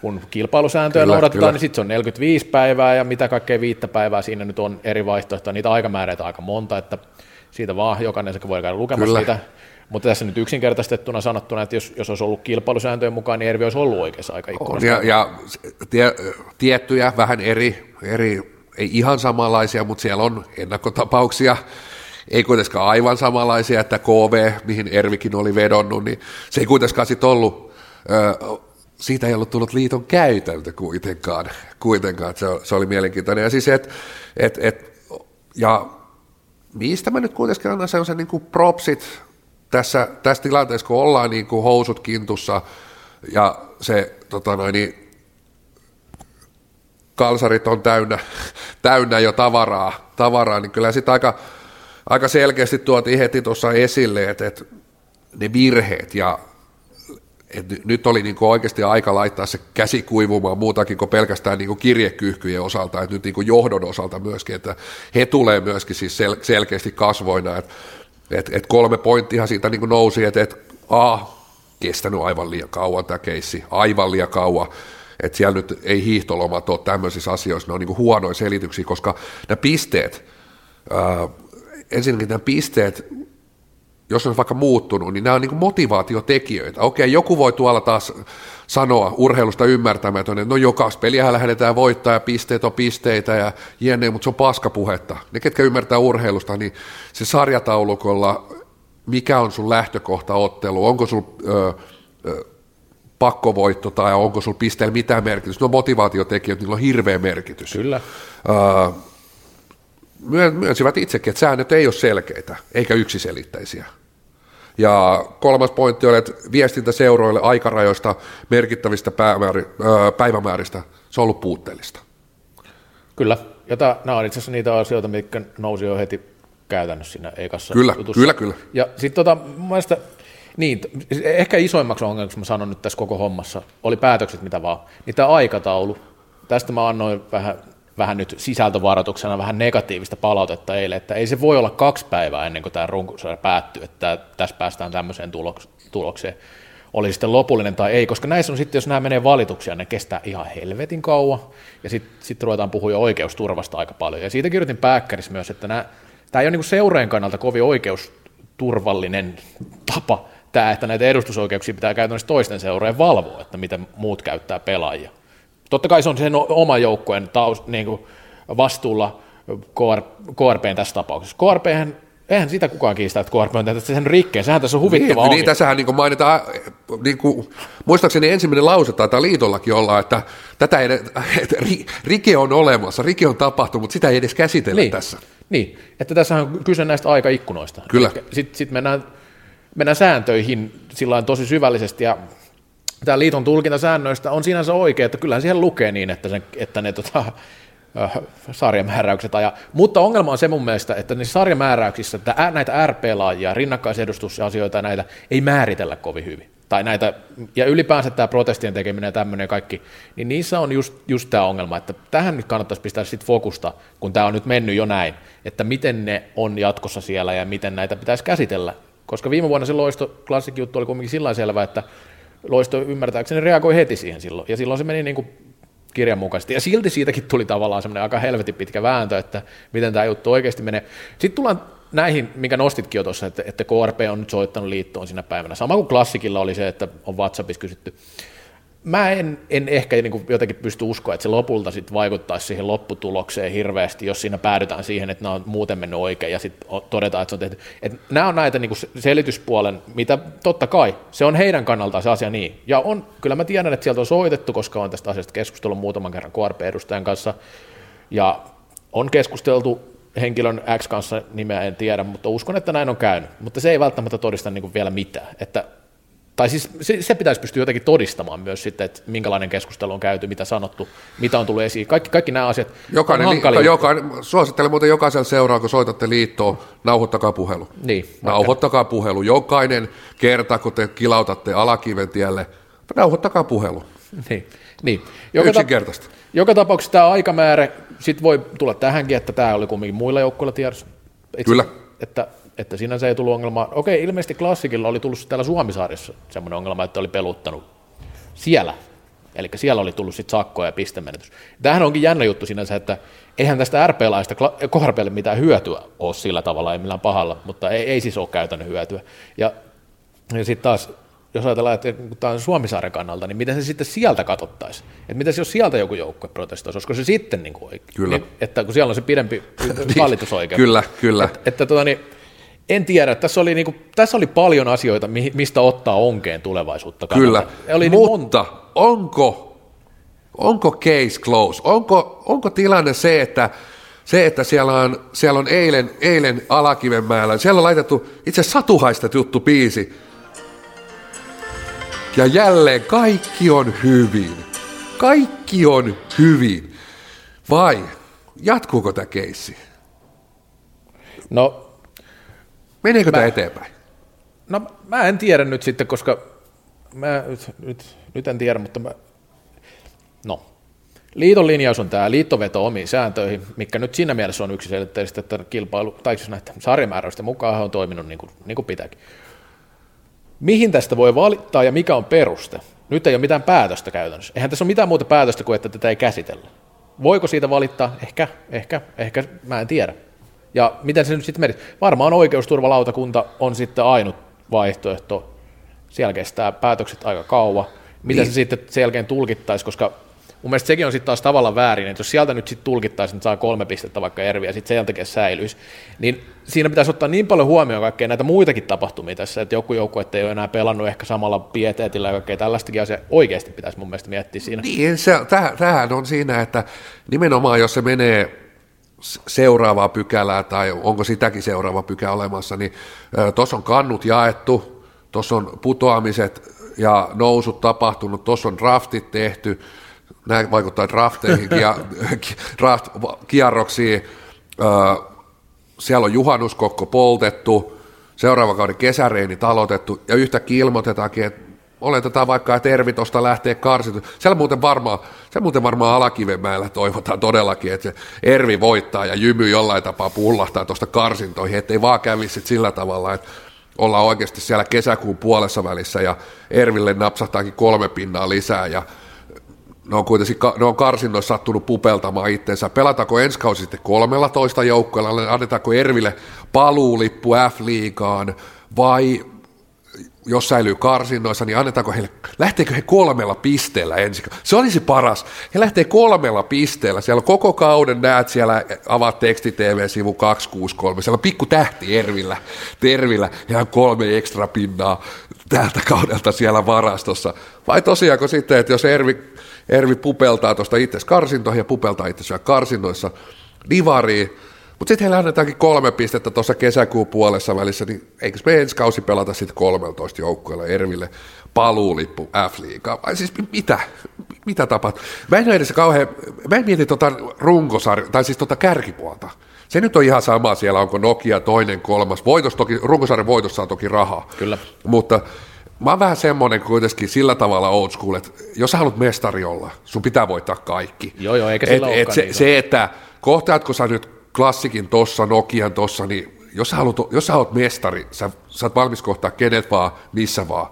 kun kilpailusääntöjä noudatetaan, niin sitten se on 45 päivää ja mitä kaikkea 5 päivää siinä nyt on eri vaihtoehtoja. Niitä aikamääreitä on aika monta, että siitä vaan jokainen sekä voi käydä lukemassa niitä. Mutta tässä nyt yksinkertaistettuna sanottuna, että jos olisi ollut kilpailusääntöjen mukaan, niin Ervi olisi ollut oikeassa aikaikkunassa. Ja tiettyjä vähän eri, ei ihan samanlaisia, mutta siellä on ennakkotapauksia, ei kuitenkaan aivan samanlaisia, että KV, mihin Ervikin oli vedonnut, niin se ei kuitenkaan sitten ollut, siitä ei ollut tullut liiton käytäntö kuitenkaan se oli mielenkiintoinen. Ja siis, ja mistä mä nyt kuitenkin annan sellaisen niin kuin propsit tässä tilanteessa, kun ollaan niin kuin housut kintussa ja se kalsarit on täynnä jo tavaraa, niin kyllä sitten aika selkeästi tuotiin heti tuossa esille, että ne virheet ja nyt oli niin kuin oikeasti aika laittaa se käsi kuivumaan muutakin kuin pelkästään niin kuin kirjekyyhkyjen osalta, että nyt niin kuin johdon osalta myöskin, että he tulee myöskin siis selkeästi kasvoina, että 3 pointtia siitä niin kuin nousi, että kestänyt aivan liian kauan tämä keissi, aivan liian kauan, että siellä nyt ei hiihtolomat ole tämmöisissä asioissa, ne on niin kuin huonoja selityksiä, koska nämä pisteet, ensinnäkin nämä pisteet, jos on vaikka muuttunut, niin nämä on niin kuin motivaatiotekijöitä. Okei, joku voi tuolla taas sanoa urheilusta ymmärtämätön, että no jokaista peliä lähdetään voittaa ja pisteet on pisteitä ja jne, mutta se on paskapuhetta. Ne, ketkä ymmärtää urheilusta, niin se sarjataulukolla, mikä on sun lähtökohta ottelu, onko sun pakkovoitto tai onko sulla pisteellä mitään merkitystä. No motivaatiotekijöitä, niillä on hirveä merkitys. Kyllä. Myönsivät itsekin, että säännöt ei ole selkeitä eikä yksiselitteisiä. Ja 3. pointti oli, että viestintä seuroille aikarajoista merkittävistä päivämääristä, se on ollut puutteellista. Kyllä, ja nämä on itse asiassa niitä asioita, mitkä nousi jo heti käytännössä siinä ekassa jutussa. Kyllä. Ja sitten mielestäni niin, ehkä isoimmaksi ongelmaksi mä sanon nyt tässä koko hommassa, oli päätökset mitä vaan, niin tämä aikataulu, tästä mä annoin vähän nyt sisältövaroituksena vähän negatiivista palautetta eilen, että ei se voi olla 2 päivää ennen kuin tämä runkosarja päättyy, että tässä päästään tämmöiseen tulokseen, oli sitten lopullinen tai ei, koska näissä on sitten, jos nämä menee valituksia, ne kestää ihan helvetin kauan, ja sitten ruvetaan puhua jo oikeusturvasta aika paljon, ja siitä kirjoitin Pääkkärissä myös, että tämä ei ole niin kuin seureen kannalta kovin oikeusturvallinen tapa, tämä, että näitä edustusoikeuksia pitää käytännössä toisten seureen valvoa, että miten muut käyttää pelaajia. Totta kai se on sen oma joukkueen niin vastuulla KRPn tässä tapauksessa. KRPhän, eihän sitä kukaan kiistä, että KRP on tehnyt sen rikkeen. Sehän tässä on huvittava ongelma. Niin, tässähän niin mainitaan, niin kuin, muistaakseni ensimmäinen lause taitaa liitollakin olla, että rike on olemassa, rike on tapahtunut, mutta sitä ei edes käsitellä niin, tässä. Niin, että tässähän on kyse näistä aikaikkunoista. Kyllä. Sitten mennään sääntöihin sillain tosi syvällisesti ja tämä liiton tulkintasäännöistä on sinänsä oikea, että kyllähän siihen lukee niin, että ne sarjamääräykset ajaa. Mutta ongelma on se mun mielestä, että niissä sarjamääräyksissä että näitä RP-laajia, rinnakkaisedustusasioita ja näitä ei määritellä kovin hyvin. Tai näitä, ja ylipäänsä tämä protestien tekeminen ja tämmöinen kaikki, niin niissä on just tämä ongelma, että tähän nyt kannattaisi pistää sitten fokusta, kun tämä on nyt mennyt jo näin, että miten ne on jatkossa siellä ja miten näitä pitäisi käsitellä. Koska viime vuonna se Klassik-juttu oli kuitenkin sillä selvä, että Loisto ymmärtääkseni reagoi heti siihen silloin, ja silloin se meni niin kuin kirjanmukaisesti, ja silti siitäkin tuli tavallaan semmoinen aika helvetin pitkä vääntö, että miten tämä juttu oikeasti menee. Sitten tullaan näihin, minkä nostitkin jo tuossa, että KRP on nyt soittanut liittoon sinä päivänä, sama kuin Klassikilla oli se, että on WhatsAppissa kysytty. Mä en ehkä niin kuin jotenkin pysty uskoa, että se lopulta sitten vaikuttaisi siihen lopputulokseen hirveästi, jos siinä päädytään siihen, että nämä on muuten mennyt oikein ja sitten todetaan, että se on tehty. Että nämä on näitä niin kuin selityspuolen, mitä totta kai, se on heidän kannaltaan se asia niin. Ja on, kyllä mä tiedän, että sieltä on soitettu, koska on tästä asiasta keskustellut muutaman kerran KRP-edustajan kanssa ja on keskusteltu henkilön X kanssa, nimeä en tiedä, mutta uskon, että näin on käynyt. Mutta se ei välttämättä todista niin kuin vielä mitään, että tai siis se pitäisi pystyä jotenkin todistamaan myös sitten, että minkälainen keskustelu on käyty, mitä sanottu, mitä on tullut esiin. Kaikki nämä asiat on hankalia. Suosittelen muuten jokaisella seuraa, kun soitatte liittoon, nauhoittakaa puhelu. Niin, nauhoittakaa puhelu. Jokainen kerta, kun te kilautatte alakiven tielle, Rauhoittakaa puhelu. Niin. Yksinkertaista. Joka tapauksessa tämä aikamäärä, sitten voi tulla tähänkin, että tämä oli kumminkin muilla joukkueilla tiedossa. Kyllä. Että sinänsä ei tullut ongelmaa. Okei, ilmeisesti Klassikilla oli tullut täällä Suomisaarissa semmoinen ongelma, että oli peluttanut siellä. Eli siellä oli tullut sitten sakkoja ja pistemenetys. Tämähän onkin jännä juttu sinänsä, että eihän tästä RP-laista KRP:lle mitään hyötyä ole sillä tavalla, ei millään pahalla, mutta ei siis ole käytännön hyötyä. Ja sitten taas, jos ajatellaan, että tämä on Suomisaaren kannalta, niin miten se sitten sieltä katsottaisiin? Että miten jos sieltä joku joukkue protestoisi? Olisiko se sitten niin kuin oikein? Kyllä. Niin, että kun siellä on se pidempi valitusoikeus. Kyllä. Että en tiedä, tässä oli paljon asioita, mistä ottaa onkeen tulevaisuutta kannalta. Kyllä, oli mutta niin onko case close? Onko tilanne se, että siellä on eilen Alakivenmäellä, siellä on laitettu itse satuhaistat juttu biisi. Ja jälleen kaikki on hyvin. Vai jatkuuko tämä keissi? No, meneekö tämä eteenpäin? No mä en tiedä nyt sitten, koska mä nyt en tiedä, mutta liiton linjaus on tämä liittoveto omiin sääntöihin, mikä nyt siinä mielessä on yksiselitteistä, että kilpailu, tai siis näitä sarjamääräysten mukaan on toiminut niin kuin pitääkin. Mihin tästä voi valittaa ja mikä on peruste? Nyt ei ole mitään päätöstä käytännössä. Eihän tässä ole mitään muuta päätöstä kuin, että tätä ei käsitellä. Voiko siitä valittaa? Ehkä, mä en tiedä. Ja miten se nyt sitten menisi? Varmaan oikeusturvalautakunta on sitten ainut vaihtoehto. Siellä kestää päätökset aika kauan. Miten se sitten sen jälkeen tulkittaisi? Koska mun mielestä sekin on sitten taas tavallaan väärin, että jos sieltä nyt sitten tulkittaisiin, että saa 3 pistettä vaikka Erviä ja sitten sen jälkeen säilyisi, niin siinä pitäisi ottaa niin paljon huomioon kaikkea näitä muitakin tapahtumia tässä, että joku joukkue ei ole enää pelannut ehkä samalla pieteetillä ja kaikkea tällaistakin asiaa oikeasti pitäisi mun mielestä miettiä siinä. Niin, tämähän on siinä, että nimenomaan jos se menee seuraavaa pykälää tai onko sitäkin seuraava pykälä olemassa, niin tuossa on kannut jaettu, tuossa on putoamiset ja nousut tapahtunut, tuossa on draftit tehty, nämä vaikuttaa drafteihin, kierroksiin, siellä on juhannuskokko poltettu, seuraavan kauden kesäreinit aloitettu, ja yhtäkkiä ilmoitetaankin, että oletetaan vaikka, että Ervi tuosta lähtee karsitun. Siellä muuten varmaan Alakivenmäellä toivotaan todellakin, että Ervi voittaa ja Jymy jollain tapaa pullahtaa tuosta karsintoihin, ettei vaan kävisi sillä tavalla, että ollaan oikeasti siellä kesäkuun puolessa välissä, ja Erville napsahtaakin 3 pinnaa lisää, ja ne on karsinnoissa sattunut pupeltamaan itsensä. Pelataanko ensi kausi sitten 13 joukkueella, annetaanko Erville paluulippu F-liigaan, vai jos säilyy karsinnoissa, niin annetaanko heille, lähteekö he 3 pisteellä ensi kausi? Se olisi paras. He lähtee 3 pisteellä. Siellä koko kauden näet siellä, avaat teksti TV-sivu 263, siellä on pikku tähti Ervillä, ihan 3 ekstra pinnaa tältä kaudelta siellä varastossa. Vai tosiaanko sitten, että jos Ervi pupeltaa tuosta itse karsintoihin ja pupeltaa itse karsinnoissa divariin, mutta sitten heillä annetaankin 3 pistettä tuossa kesäkuun puolessa välissä, niin eikö me ensi kausi pelata sitten 13 joukkueella Erville paluulippu F-liigaan? Vai siis mitä tapahtuu? Mä en mieti tuota runkosarjaa, tai siis tuota kärkipuolta. Se nyt on ihan sama siellä, onko Nokia 2., 3. Runkosarjan voitossa on toki rahaa. Kyllä. Mutta mä oon vähän semmoinen kuitenkin sillä tavalla old school, että jos sä haluat mestari olla, sun pitää voittaa kaikki. Joo, eikä sillä olekaan. Se, että kohtaatko sä nyt Klassikin tossa, Nokian tossa, niin jos sä haluat mestari, sä oot valmis kohtaa kenet vaan, missä vaan.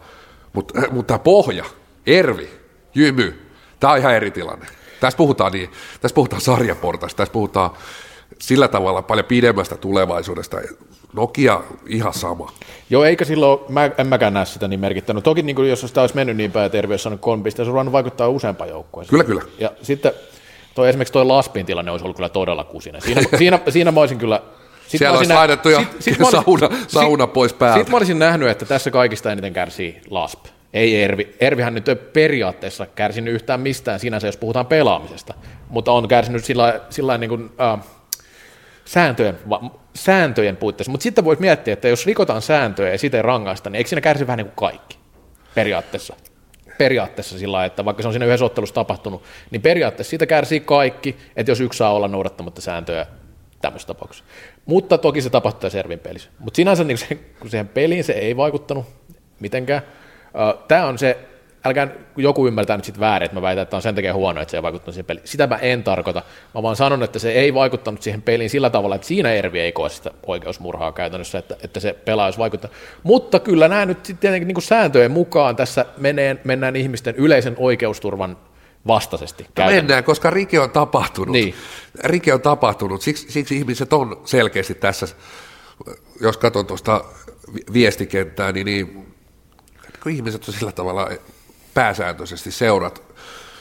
Mutta tämä pohja, Ervi, Jymy, tää on ihan eri tilanne. Tässä puhutaan sarjaportaista, tässä puhutaan sillä tavalla paljon pidemmästä tulevaisuudesta. Nokia ihan sama. Joo, eikä silloin, en mäkään näe sitä niin merkittänyt. Toki niin kuin, jos sitä olisi mennyt niin päin, että Ervi olisi saanut 3 pistettä, se on ruvennut vaikuttaa useampaan joukkueeseen. Kyllä. Ja sitten esimerkiksi tuo Laspin tilanne olisi ollut kyllä todella kusinen. Siinä mä olisin kyllä... Siellä olisi laitettu jo sauna pois päältä. Sitten mä olisin nähnyt, että tässä kaikista eniten kärsii Lasp. Ei Ervi. Ervihän nyt ei periaatteessa kärsinyt yhtään mistään sinänsä, jos puhutaan pelaamisesta, mutta on kärsinyt sillä niin kuin... Sääntöjen puitteissa, mutta sitten voisi miettiä, että jos rikotaan sääntöjä ja sitä ei rangaista, niin eikö siinä kärsi vähän niin kuin kaikki periaatteessa? Periaatteessa sillä lailla, että vaikka se on siinä yhdessä ottelussa tapahtunut, niin periaatteessa siitä kärsii kaikki, että jos yksi saa olla noudattamatta sääntöjä tämmöisessä tapauksessa. Mutta toki se tapahtuu Ervin pelissä. Mutta sinänsä niin kun siihen peliin se ei vaikuttanut mitenkään. Tämä on se älkää joku ymmärtää nyt sitten väärin, että mä väitän, että on sen takia huono, että se ei vaikuttanut siihen peliin. Sitä mä en tarkoita. Mä vaan sanon, että se ei vaikuttanut siihen peliin sillä tavalla, että siinä Ervi ei koe sitä oikeusmurhaa käytännössä, että se pelaus vaikuttaa. Mutta kyllä nämä nyt sitten tietenkin niin kuin sääntöjen mukaan tässä mennään ihmisten yleisen oikeusturvan vastaisesti. Mennään, koska rike on tapahtunut. Niin. Rike on tapahtunut, siksi ihmiset on selkeästi tässä, jos katson tuosta viestikenttää, niin kun ihmiset on sillä tavalla pääsääntöisesti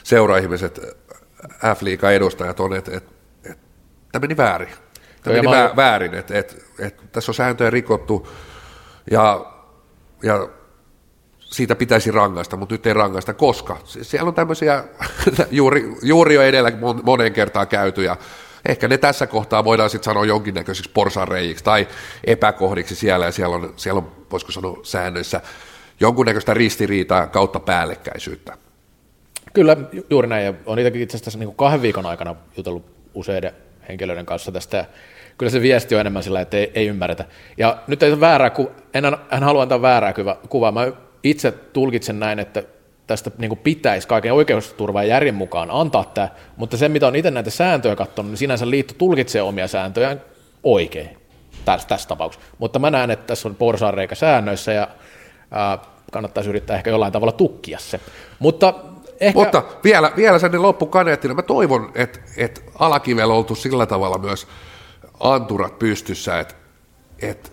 seura-ihmiset, F-liigan edustajat on, että tämä meni väärin. Tämä meni väärin, että tässä on sääntöjä rikottu ja siitä pitäisi rangaista, mutta nyt ei rangaista, koska siellä on tämmöisiä juuri jo edellä monen kertaa käytyjä. Ehkä ne tässä kohtaa voidaan sitten sanoa jonkinnäköisiksi porsaanreiiksi tai epäkohdiksi siellä, ja siellä on, voisiko sanoa, säännöissä jonkunnäköistä ristiriitaa kautta päällekkäisyyttä. Kyllä, juuri näin, ja olen itsekin itse asiassa niin kuin 2 viikon aikana jutellut useiden henkilöiden kanssa tästä. Kyllä se viesti on enemmän sillä, että ei ymmärretä. Ja nyt ei ole väärää, en halua antaa väärää kuvaa. Mä itse tulkitsen näin, että tästä niin kuin pitäisi kaiken oikeusturvan ja järjen mukaan antaa tämä, mutta se, mitä on itse näitä sääntöjä katsonut, niin sinänsä liitto tulkitsee omia sääntöjään oikein tässä tapauksessa. Mutta mä näen, että tässä on porsaanreikä säännöissä, ja kannattaisi yrittää ehkä jollain tavalla tukkia se. Mutta vielä sen loppukaneettina, mä toivon, että alakivellä oltu sillä tavalla myös anturat pystyssä, että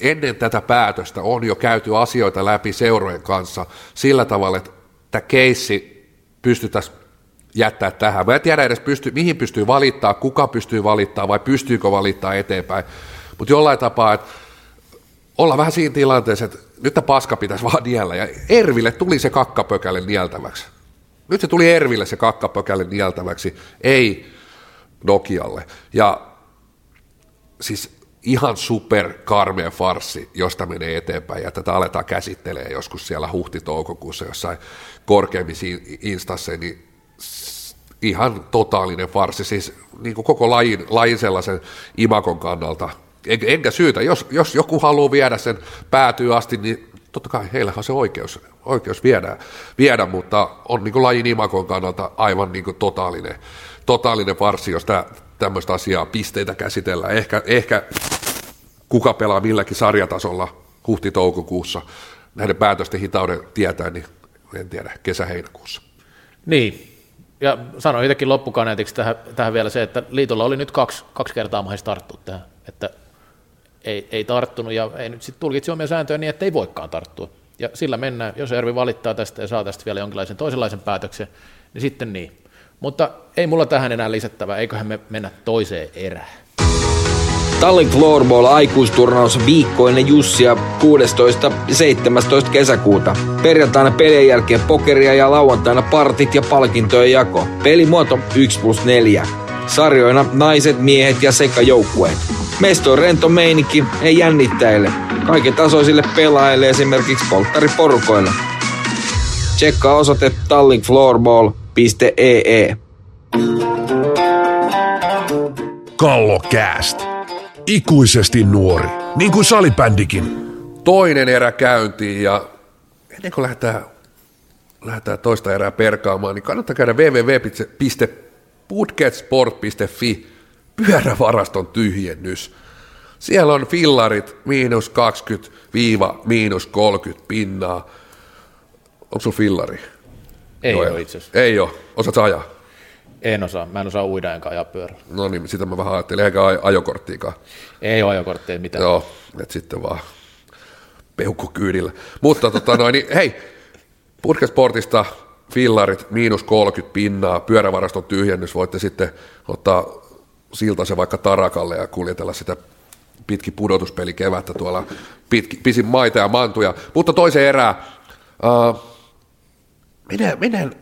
ennen tätä päätöstä on jo käyty asioita läpi seurojen kanssa sillä tavalla, että tämä keissi pystytäisiin jättää tähän. Mä en tiedä edes, mihin pystyy valittaa, kuka pystyy valittaa vai pystyykö valittaa eteenpäin, mutta jollain tapaa, että ollaan vähän siinä tilanteessa, että nyt tämä paska pitäisi vaan niellä, ja Erville tuli se kakkapökälle nieltäväksi. Nyt se tuli Erville se kakkapökälle nieltäväksi, ei Nokialle. Ja siis ihan super karmea farssi, josta menee eteenpäin, ja tätä aletaan käsittelemään joskus siellä huhti-toukokuussa jossain korkeimmissa instansseissa, niin ihan totaalinen farssi, siis niin kuin koko lajin sellaisen imakon kannalta. Enkä syytä, jos joku haluaa viedä sen päätyy asti, niin totta kai heillähän on se oikeus viedä, mutta on niin kuin lajin imakon kannalta aivan niin kuin totaalinen farssi, jos tämmöistä asiaa pisteitä käsitellään. Ehkä kuka pelaa milläkin sarjatasolla huhti-toukokuussa näiden päätösten hitauden tietää, niin en tiedä, kesä-heinäkuussa. Niin. Ja sanoin itsekin loppukaneetiksi tähän vielä se, että liitolla oli nyt kaksi kertaa mahdollista tarttua tähän, että ei tarttunut ja ei nyt sitten tulkitse omia sääntöjä niin, että ei voikaan tarttua. Ja sillä mennään, jos Ervi valittaa tästä ja saa tästä vielä jonkinlaisen toisenlaisen päätöksen, niin sitten niin. Mutta ei mulla tähän enää lisättävää, eiköhän me mennä toiseen erään. Tallink Floorball aikuisturnaus viikkoinen Jussia 16.–17. kesäkuuta. Perjantaina pelien jälkeen pokeria ja lauantaina partit ja palkintojen jako. Pelimuoto 1+4. Sarjoina naiset, miehet ja sekajoukkueet. Mesto on rento meininki, ei jännittäjille. Kaiken tasoisille pelaajille, esimerkiksi polttariporukoille. Tsekkaa osoite tallinkfloorball.ee. Kallocast. Ikuisesti nuori, niin kuin salibändikin. Toinen erä käyntiin, ja ennen kuin lähdetään toista erää perkaamaan, niin kannattaa käydä www.budgetsport.fi pyörävaraston tyhjennys. Siellä on fillarit -20––30 %. Onko sun fillari? Ei ole itse asiassa. Ei ole. Osaatko sä ajaa? En osaa. Mä en osaa uida enkä ajaa pyörällä. No niin, sitä mä vähän ajattelin. Eikä ajokorttiikaan. Ei ole ajokorttia, mitään. Joo, että sitten vaan peukkukyydillä. Mutta niin, hei, Putkesportista fillarit -30 %, pyörävaraston tyhjennys. Voitte sitten ottaa siltasen vaikka tarakalle ja kuljetella sitä pitkin pudotuspeli kevättä tuolla pisin maita ja mantuja. Mutta toiseen erää. Mennään,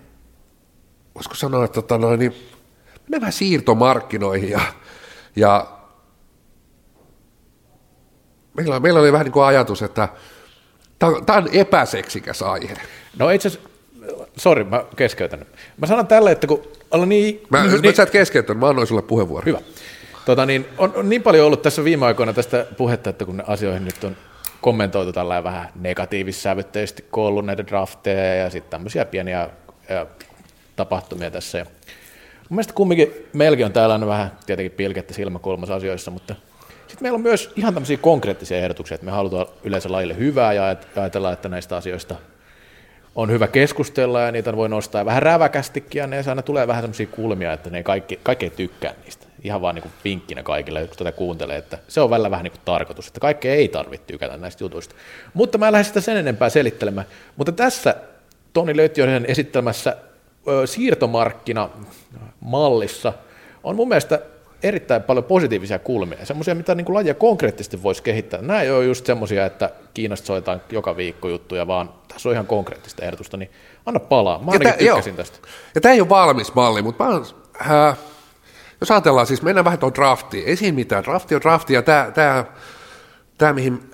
voisiko sanoa, että mennään vähän siirtomarkkinoihin ja meillä oli vähän niin kuin ajatus, että tämä on epäseksikäs aihe. No itse asiassa, sori, mä keskeytän. Mä sanon tälle, että kun olen niin... Mä sä et keskeyttänyt, mä annoin sulle puheenvuoron. Hyvä. On niin paljon ollut tässä viime aikoina tästä puhetta, että kun asioihin nyt on kommentoitu tällainen vähän negatiivissävytteisesti, kun on ollut näitä drafteja ja sitten tämmöisiä pieniä tapahtumia tässä. Ja mun mielestä kumminkin meilläkin on täällä vähän tietenkin pilkettä silmäkulmassa asioissa, mutta sitten meillä on myös ihan tämmöisiä konkreettisia ehdotuksia, että me halutaan yleensä lajille hyvää ja ajatellaan, että näistä asioista on hyvä keskustella ja niitä voi nostaa ja vähän räväkästikin ja ne aina tulee vähän semmoisia kulmia, että ne kaikki ei tykkää niistä. Ihan vaan niin kuin vinkkinä kaikille, kun tätä kuuntelee, että se on välillä vähän niin kuin tarkoitus, että kaikkea ei tarvitse tykätä näistä jutuista. Mutta mä lähden sitä sen enempää selittelemään. Mutta tässä Toni Löytiöisen esittämässä siirtomarkkinamallissa on mun mielestä erittäin paljon positiivisia kulmia, semmoisia, mitä niin kuin lajia konkreettisesti voisi kehittää. Nämä ei ole just semmoisia, että Kiinasta soitaan joka viikko juttuja, vaan tässä on ihan konkreettista ehdotusta, niin anna palaa. Mä ainakin tykkäsin tästä. Ja tämä ei ole valmis malli, mutta jos ajatellaan, siis mennään vähän tuon draftiin. Ei siinä mitään, drafti on drafti, ja tämä mihin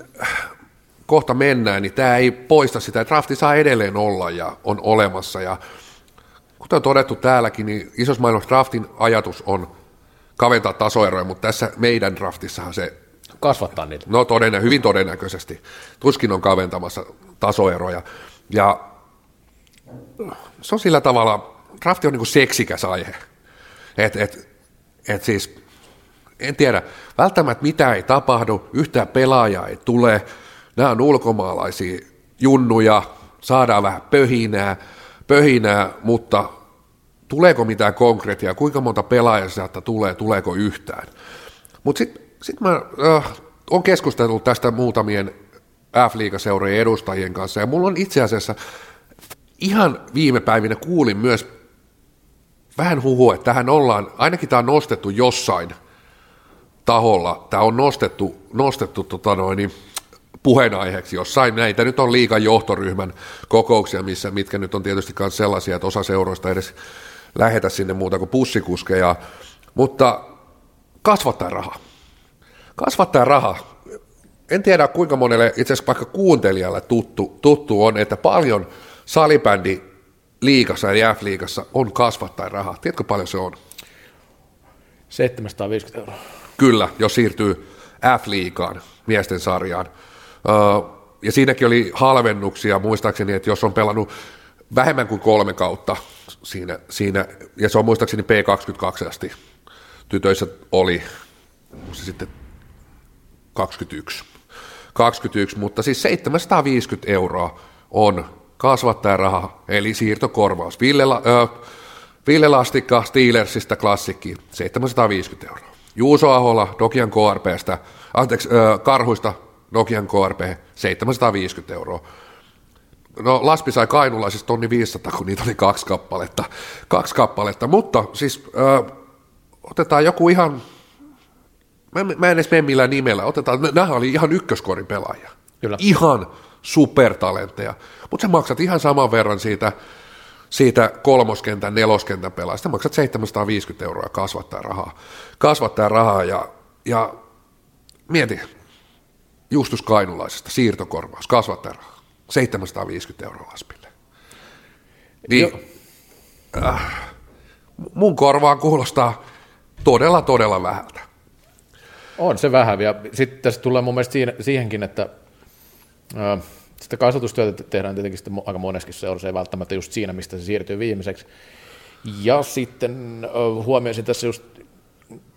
kohta mennään, niin tämä ei poista sitä. Drafti saa edelleen olla ja on olemassa, ja kuten on todettu täälläkin, niin isossa maailmassa draftin ajatus on kaventaa tasoeroja, mutta tässä meidän draftissahan se kasvattaa niitä. No hyvin todennäköisesti. Tuskin on kaventamassa tasoeroja. Ja se on sillä tavalla, drafti on niin kuin seksikäs aihe. Et siis, en tiedä, välttämättä mitään ei tapahdu, yhtään pelaajaa ei tule, nämä on ulkomaalaisia junnuja, saadaan vähän pöhinää, mutta tuleeko mitään konkreettia, kuinka monta pelaajaa sieltä tulee, tuleeko yhtään. Mutta sitten mä oon keskustellut tästä muutamien F-liigaseurojen edustajien kanssa, ja mulla on itse asiassa ihan viime päivinä kuulin myös vähän huhua, että tähän ollaan, ainakin tämä on nostettu jossain taholla, tämä on nostettu puheenaiheeksi jossain. Näitä nyt on liigan johtoryhmän kokouksia, mitkä nyt on tietysti myös sellaisia, että osa seuroista edes lähetä sinne muuta kuin pussikuskeja, mutta kasvattaa raha. En tiedä kuinka monelle, itse asiassa vaikka kuuntelijalle tuttu on, että paljon salibändi liigassa ja F-liigassa on kasvattaa rahaa. Tiedätkö paljon se on? 750 euroa. Kyllä, jos siirtyy F-liigaan, miesten sarjaan. Ja siinäkin oli halvennuksia, muistaakseni, että jos on pelannut vähemmän kuin 3 kautta siinä ja se on muistaakseni P22 asti, tytöissä oli se sitten 21, mutta siis 750 euroa on kasvattajaraha, eli siirtokorvaus. Villelastikka Steelersistä Klassikkiin, 750 euroa. Juuso Ahola Dokian KRPstä, Karhuista Nokian KRP, 750 euroa. No, Laspi sai kainulaisista 1500, kun niitä oli 2 kappaletta. 2 kappaletta, mutta siis otetaan joku ihan, mä en edes mene millään nimellä, otetaan, nämä oli ihan ykköskorin pelaajia. Kyllä. Ihan supertalentteja, mutta sä maksat ihan saman verran siitä 3. kentän, 4. kentän pelaajista, maksat 750 euroa kasvattaa rahaa ja mieti, Justus Kainulaisesta, siirtokorvaus, kasvattaa rahaa, 750 euroa Laspille. Niin, mun korvaan kuulostaa todella, todella vähältä. On se vähän, ja sitten tässä tulee mun mielestä siihenkin, että sitä kasvatustyötä tehdään tietenkin sitten aika moneskin seurassa, ei välttämättä just siinä, mistä se siirtyy viimeiseksi. Ja sitten huomioisin tässä just,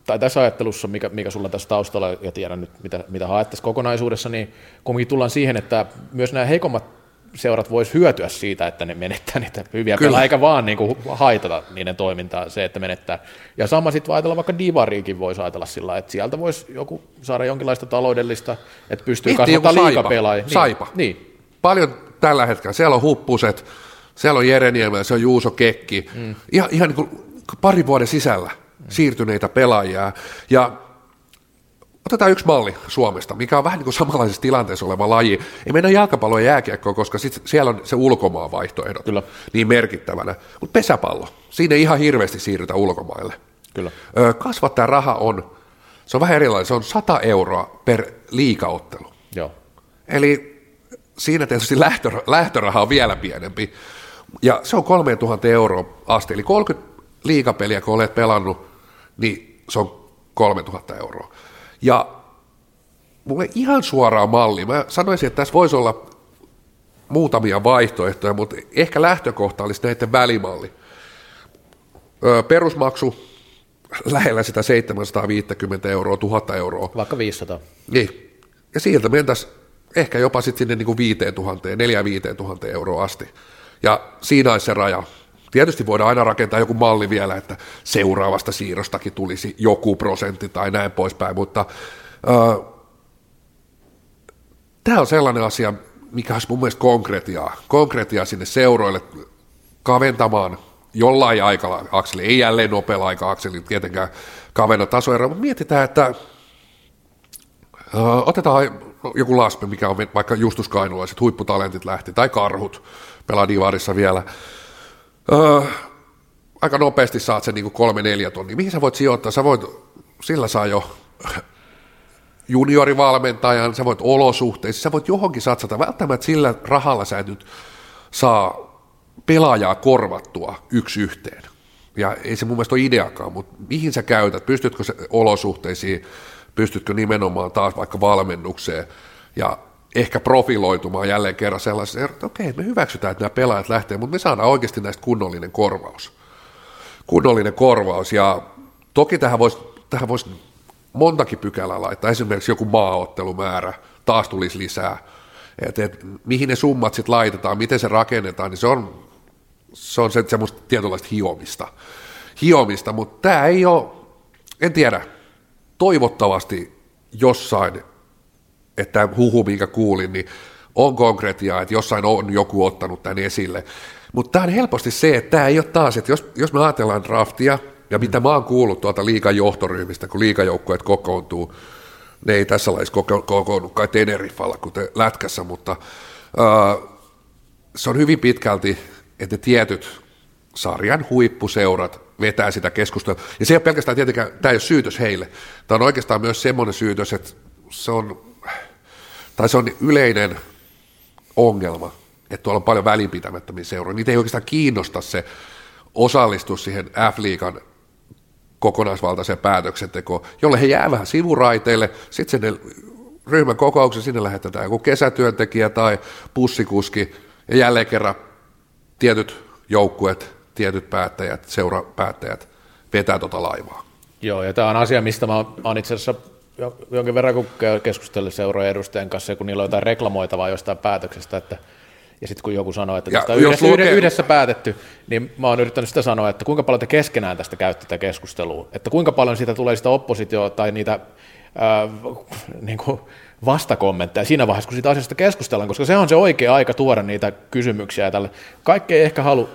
tai tässä ajattelussa, mikä sulla tässä taustalla, ja tiedän nyt, mitä haettaisiin kokonaisuudessa, niin kumminkin tullaan siihen, että myös nämä heikommat seurat vois hyötyä siitä, että ne menettää niitä hyviä pelaajia, eikä vaan niinku haitata niiden toimintaa se, että menettää. Ja sama sitten ajatella vaikka divariikin voisi ajatella sillä, että sieltä voisi joku saada jonkinlaista taloudellista, että pystyy kasvattamaan liigapelaajia. Saipa. Niin. Paljon tällä hetkellä. Siellä on Huppuset, siellä on Jere Niemelä, se on Juuso Kekki. Mm. Ihan niin kuin parin vuoden sisällä siirtyneitä pelaajia. Ja otetaan yksi malli Suomesta, mikä on vähän niin kuin samanlaisessa tilanteessa oleva laji. Ei mennä jalkapalloa ja jääkiekkoa, koska siellä on se ulkomaan vaihtoehdot niin merkittävänä. Mutta pesäpallo, siinä ei ihan hirveästi siirrytä ulkomaille. Kyllä. Kasvattaa raha se on vähän erilainen, se on 100 euroa per liigaottelu. Joo. Eli siinä tietysti lähtöraha on vielä pienempi. Ja se on 3000 euroa asti, eli 30 liigapeliä kun olet pelannut, niin se on 3000 euroa. Ja mulle ihan suoraa mallia. Mä sanoisin, että tässä voisi olla muutamia vaihtoehtoja, mutta ehkä lähtökohta olisi näiden välimalli. Perusmaksu lähellä sitä 750 €, 1 000 €. Vaikka 500. Niin. Ja sieltä mentäisiin ehkä jopa sitten sinne niin kuin 4-5 000 € asti. Ja siinä olisi se raja. Tietysti voidaan aina rakentaa joku malli vielä, että seuraavasta siirrostakin tulisi joku prosentti tai näin poispäin, mutta tämä on sellainen asia, mikä olisi mun mielestä konkretiaa sinne seuroille kaventamaan jollain aika-akselilla, ei jälleen nopealla aika-akselilla tietenkään kavenna tasoeroa, mutta mietitään, että otetaan joku Laspi, mikä on vaikka justus kainulaiset, huipputalentit lähti, tai Karhut pelaa divarissa vielä. Aika nopeasti saat sen niin 3-4 tonnia. Mihin sä voit sijoittaa? Sillä saa jo juniorivalmentajan, sä voit olosuhteisiin, sä voit johonkin satsata. Välttämättä sillä rahalla sä nyt saa pelaajaa korvattua yksi yhteen. Ja ei se mun mielestä ole ideakaan, mutta mihin sä käytät? Pystytkö se olosuhteisiin? Pystytkö nimenomaan taas vaikka valmennukseen ja ehkä profiloitumaan jälleen kerran sellaisen, että okei, me hyväksytään, että nämä pelaajat lähtee, mutta me saadaan oikeasti näistä kunnollinen korvaus. Ja toki tähän voisi montakin pykälää laittaa, esimerkiksi joku maaottelumäärä taas tulisi lisää, että mihin ne summat sitten laitetaan, miten se rakennetaan, niin se on semmoista tietynlaista hiomista, mutta tämä ei ole, en tiedä, toivottavasti jossain, että huhu, minkä kuulin, niin on konkretiaa, että jossain on joku ottanut tämän esille. Mutta tämä on helposti se, että tämä ei ole taas, että jos me ajatellaan draftia, ja mitä mä oon kuullut tuolta liigan johtoryhmistä, kun liigajoukkueet kokoontuu, ne ei tässä laissa kokoonnut kai Teneriffalla, kuten lätkässä, mutta se on hyvin pitkälti, että tietyt sarjan huippuseurat vetää sitä keskustelua. Ja se ei ole pelkästään tietenkään, tämä ei ole syytös heille. Tämä on oikeastaan myös semmoinen syytös, että se on yleinen ongelma, että tuolla on paljon välinpitämättömiä seuroja. Niitä ei oikeastaan kiinnosta se osallistus siihen F-liigan kokonaisvaltaiseen päätöksentekoon, jolle he jää vähän sivuraiteille. Sitten sen ryhmän kokouksen sinne lähetetään joku kesätyöntekijä tai bussikuski ja jälleen kerran tietyt joukkueet, tietyt päättäjät, seurapäättäjät vetää tuota laivaa. Joo, ja tämä on asia, mistä mä oon itse asiassa jonkin verran, kun keskustellut seurojen edustajien kanssa, kun niillä on jotain reklamoitavaa jostain päätöksestä, että, ja sitten kun joku sanoo, että tästä on yhdessä päätetty, niin mä oon yrittänyt sitä sanoa, että kuinka paljon te keskenään tästä käytte tätä keskustelua, että kuinka paljon siitä tulee sitä oppositiota tai niitä niin kuin vastakommentteja siinä vaiheessa, kun siitä asiasta keskustellaan, koska se on se oikea aika tuoda niitä kysymyksiä tälle. Kaikki ei ehkä halua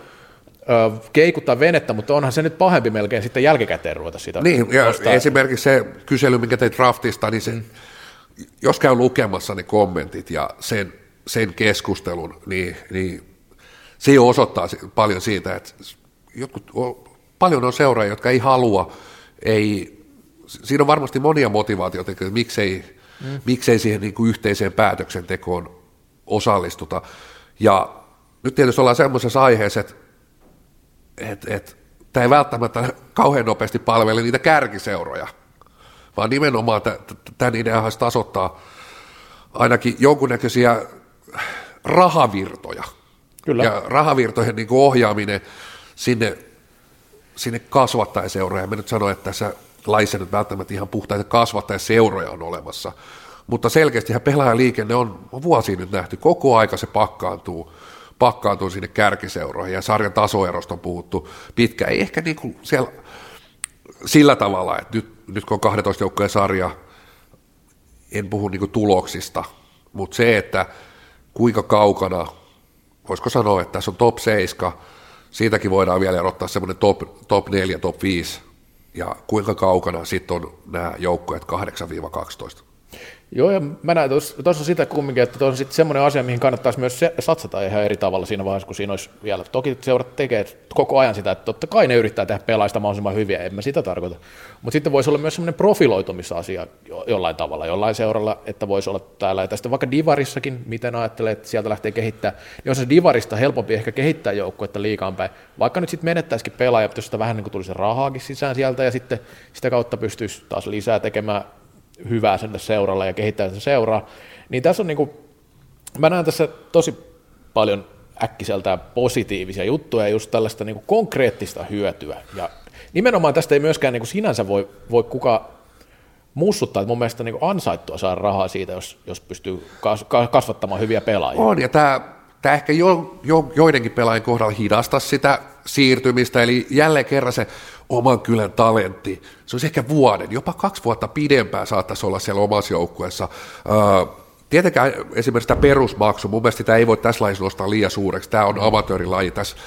keikuttaa venettä, mutta onhan se nyt pahempi melkein sitten jälkikäteen ruveta sitä. Niin, ja esimerkiksi se kysely, minkä teit draftista, niin se, jos käy lukemassa ne kommentit ja sen keskustelun, niin se jo osoittaa paljon siitä, että paljon on seuraajia, jotka ei halua, siinä on varmasti monia motivaatioita, että miksei siihen niin kuin yhteiseen päätöksentekoon osallistuta. Ja nyt tietysti ollaan semmoisessa aiheessa, että tämä ei välttämättä kauhean nopeasti palvele niitä kärkiseuroja, vaan nimenomaan tämän idean haluaisi tasoittaa ainakin jonkunnäköisiä rahavirtoja. Kyllä. Ja rahavirtojen niin kuin ohjaaminen sinne kasvattajaseuroja. Mä nyt sanoin, että tässä laissa nyt välttämättä ihan puhtaita kasvattajaseuroja on olemassa, mutta selkeästihän pelaajaliikenne on vuosia nyt nähty, koko aika se pakkaantuu sinne kärkiseuroihin, ja sarjan tasoerosta on puhuttu pitkään. Ei ehkä niin kuin siellä, sillä tavalla, että nyt kun on 12 joukkojen sarja, en puhu niin kuin tuloksista, mutta se, että kuinka kaukana, voisiko sanoa, että tässä on top 7, siitäkin voidaan vielä erottaa semmoinen top 4, top 5, ja kuinka kaukana sitten on nämä joukkoja 8-12. Joo, ja mä näen tuossa sitä kumminkin, että tuossa on sitten semmoinen asia, mihin kannattaisi myös satsata ihan eri tavalla siinä vaiheessa, kun siinä olisi vielä. Toki seurat tekee koko ajan sitä, että totta kai ne yrittää tehdä pelaajista mahdollisimman hyviä, en mä sitä tarkoita. Mutta sitten voisi olla myös semmoinen profiloitumisasia jollain tavalla, jollain seuralla, että voisi olla täällä. Ja tästä vaikka divarissakin, miten ajattelee, että sieltä lähtee kehittämään, niin on se divarista helpompi ehkä kehittää joukkuetta liigaan päin. Vaikka nyt sitten menettäisikin pelaaja, jos sitä vähän niin kuin tulisi rahaakin sisään sieltä, ja sitten sitä kautta pystyisi taas lisää tekemään hyvää sinne seuralle ja kehittää sen seuraa. Niin tässä on niinku, mä näen tässä tosi paljon äkkiseltään positiivisia juttuja, just tällaista niinku konkreettista hyötyä. Ja nimenomaan tästä ei myöskään niinku sinänsä voi kukaan mussuttaa, että mun mielestä niinku ansaittua saada rahaa siitä, jos pystyy kasvattamaan hyviä pelaajia. On, ja tämä ehkä joidenkin pelaajien kohdalla hidastaa sitä siirtymistä, eli jälleen kerran se oman kylän talentti, se olisi ehkä vuoden, jopa 2 vuotta pidempään saattaisi olla siellä omassa joukkueessa. Tietenkään esimerkiksi tämä perusmaksu, mun mielestä tämä ei voi tässä lajissa nostaa liian suureksi, tämä on amatöörilaji, tässä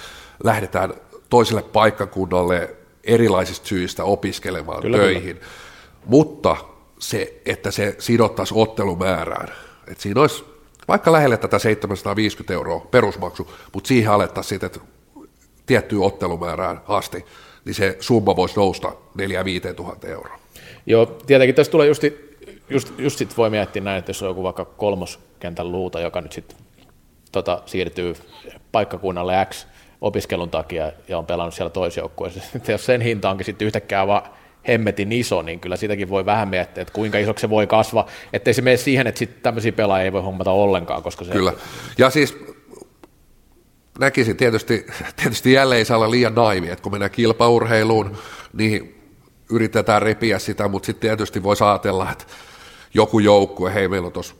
lähdetään toiselle paikkakunnalle erilaisista syistä opiskelemaan kyllä, töihin, kyllä. Mutta se, että se sidottaisi ottelumäärään, että siinä olisi vaikka lähelle tätä 750 € perusmaksu, mutta siihen alettaisiin sitten, että tiettyyn ottelumäärään asti, niin se summa voisi nousta 4 000–5 000 €. Joo, tietenkin tässä tulee just sit voi miettiä näin, että jos on joku vaikka kolmoskentän luuta, joka nyt sitten siirtyy paikkakunnalle X opiskelun takia ja on pelannut siellä toisjoukkueessa, että jos sen hinta onkin sitten yhtäkkiä vaan hemmetin iso, niin kyllä sitäkin voi vähän miettiä, että kuinka isoksi se voi kasvaa, ettei se mene siihen, että sitten tämmöisiä pelaajia ei voi hommata ollenkaan. Koska se kyllä, ja siis näkisin tietysti jälleen ei saa olla liian naivi, että kun mennään kilpaurheiluun, niin yritetään repiä sitä, mutta sitten tietysti voisi ajatella, että joku joukkue, hei meillä on tuossa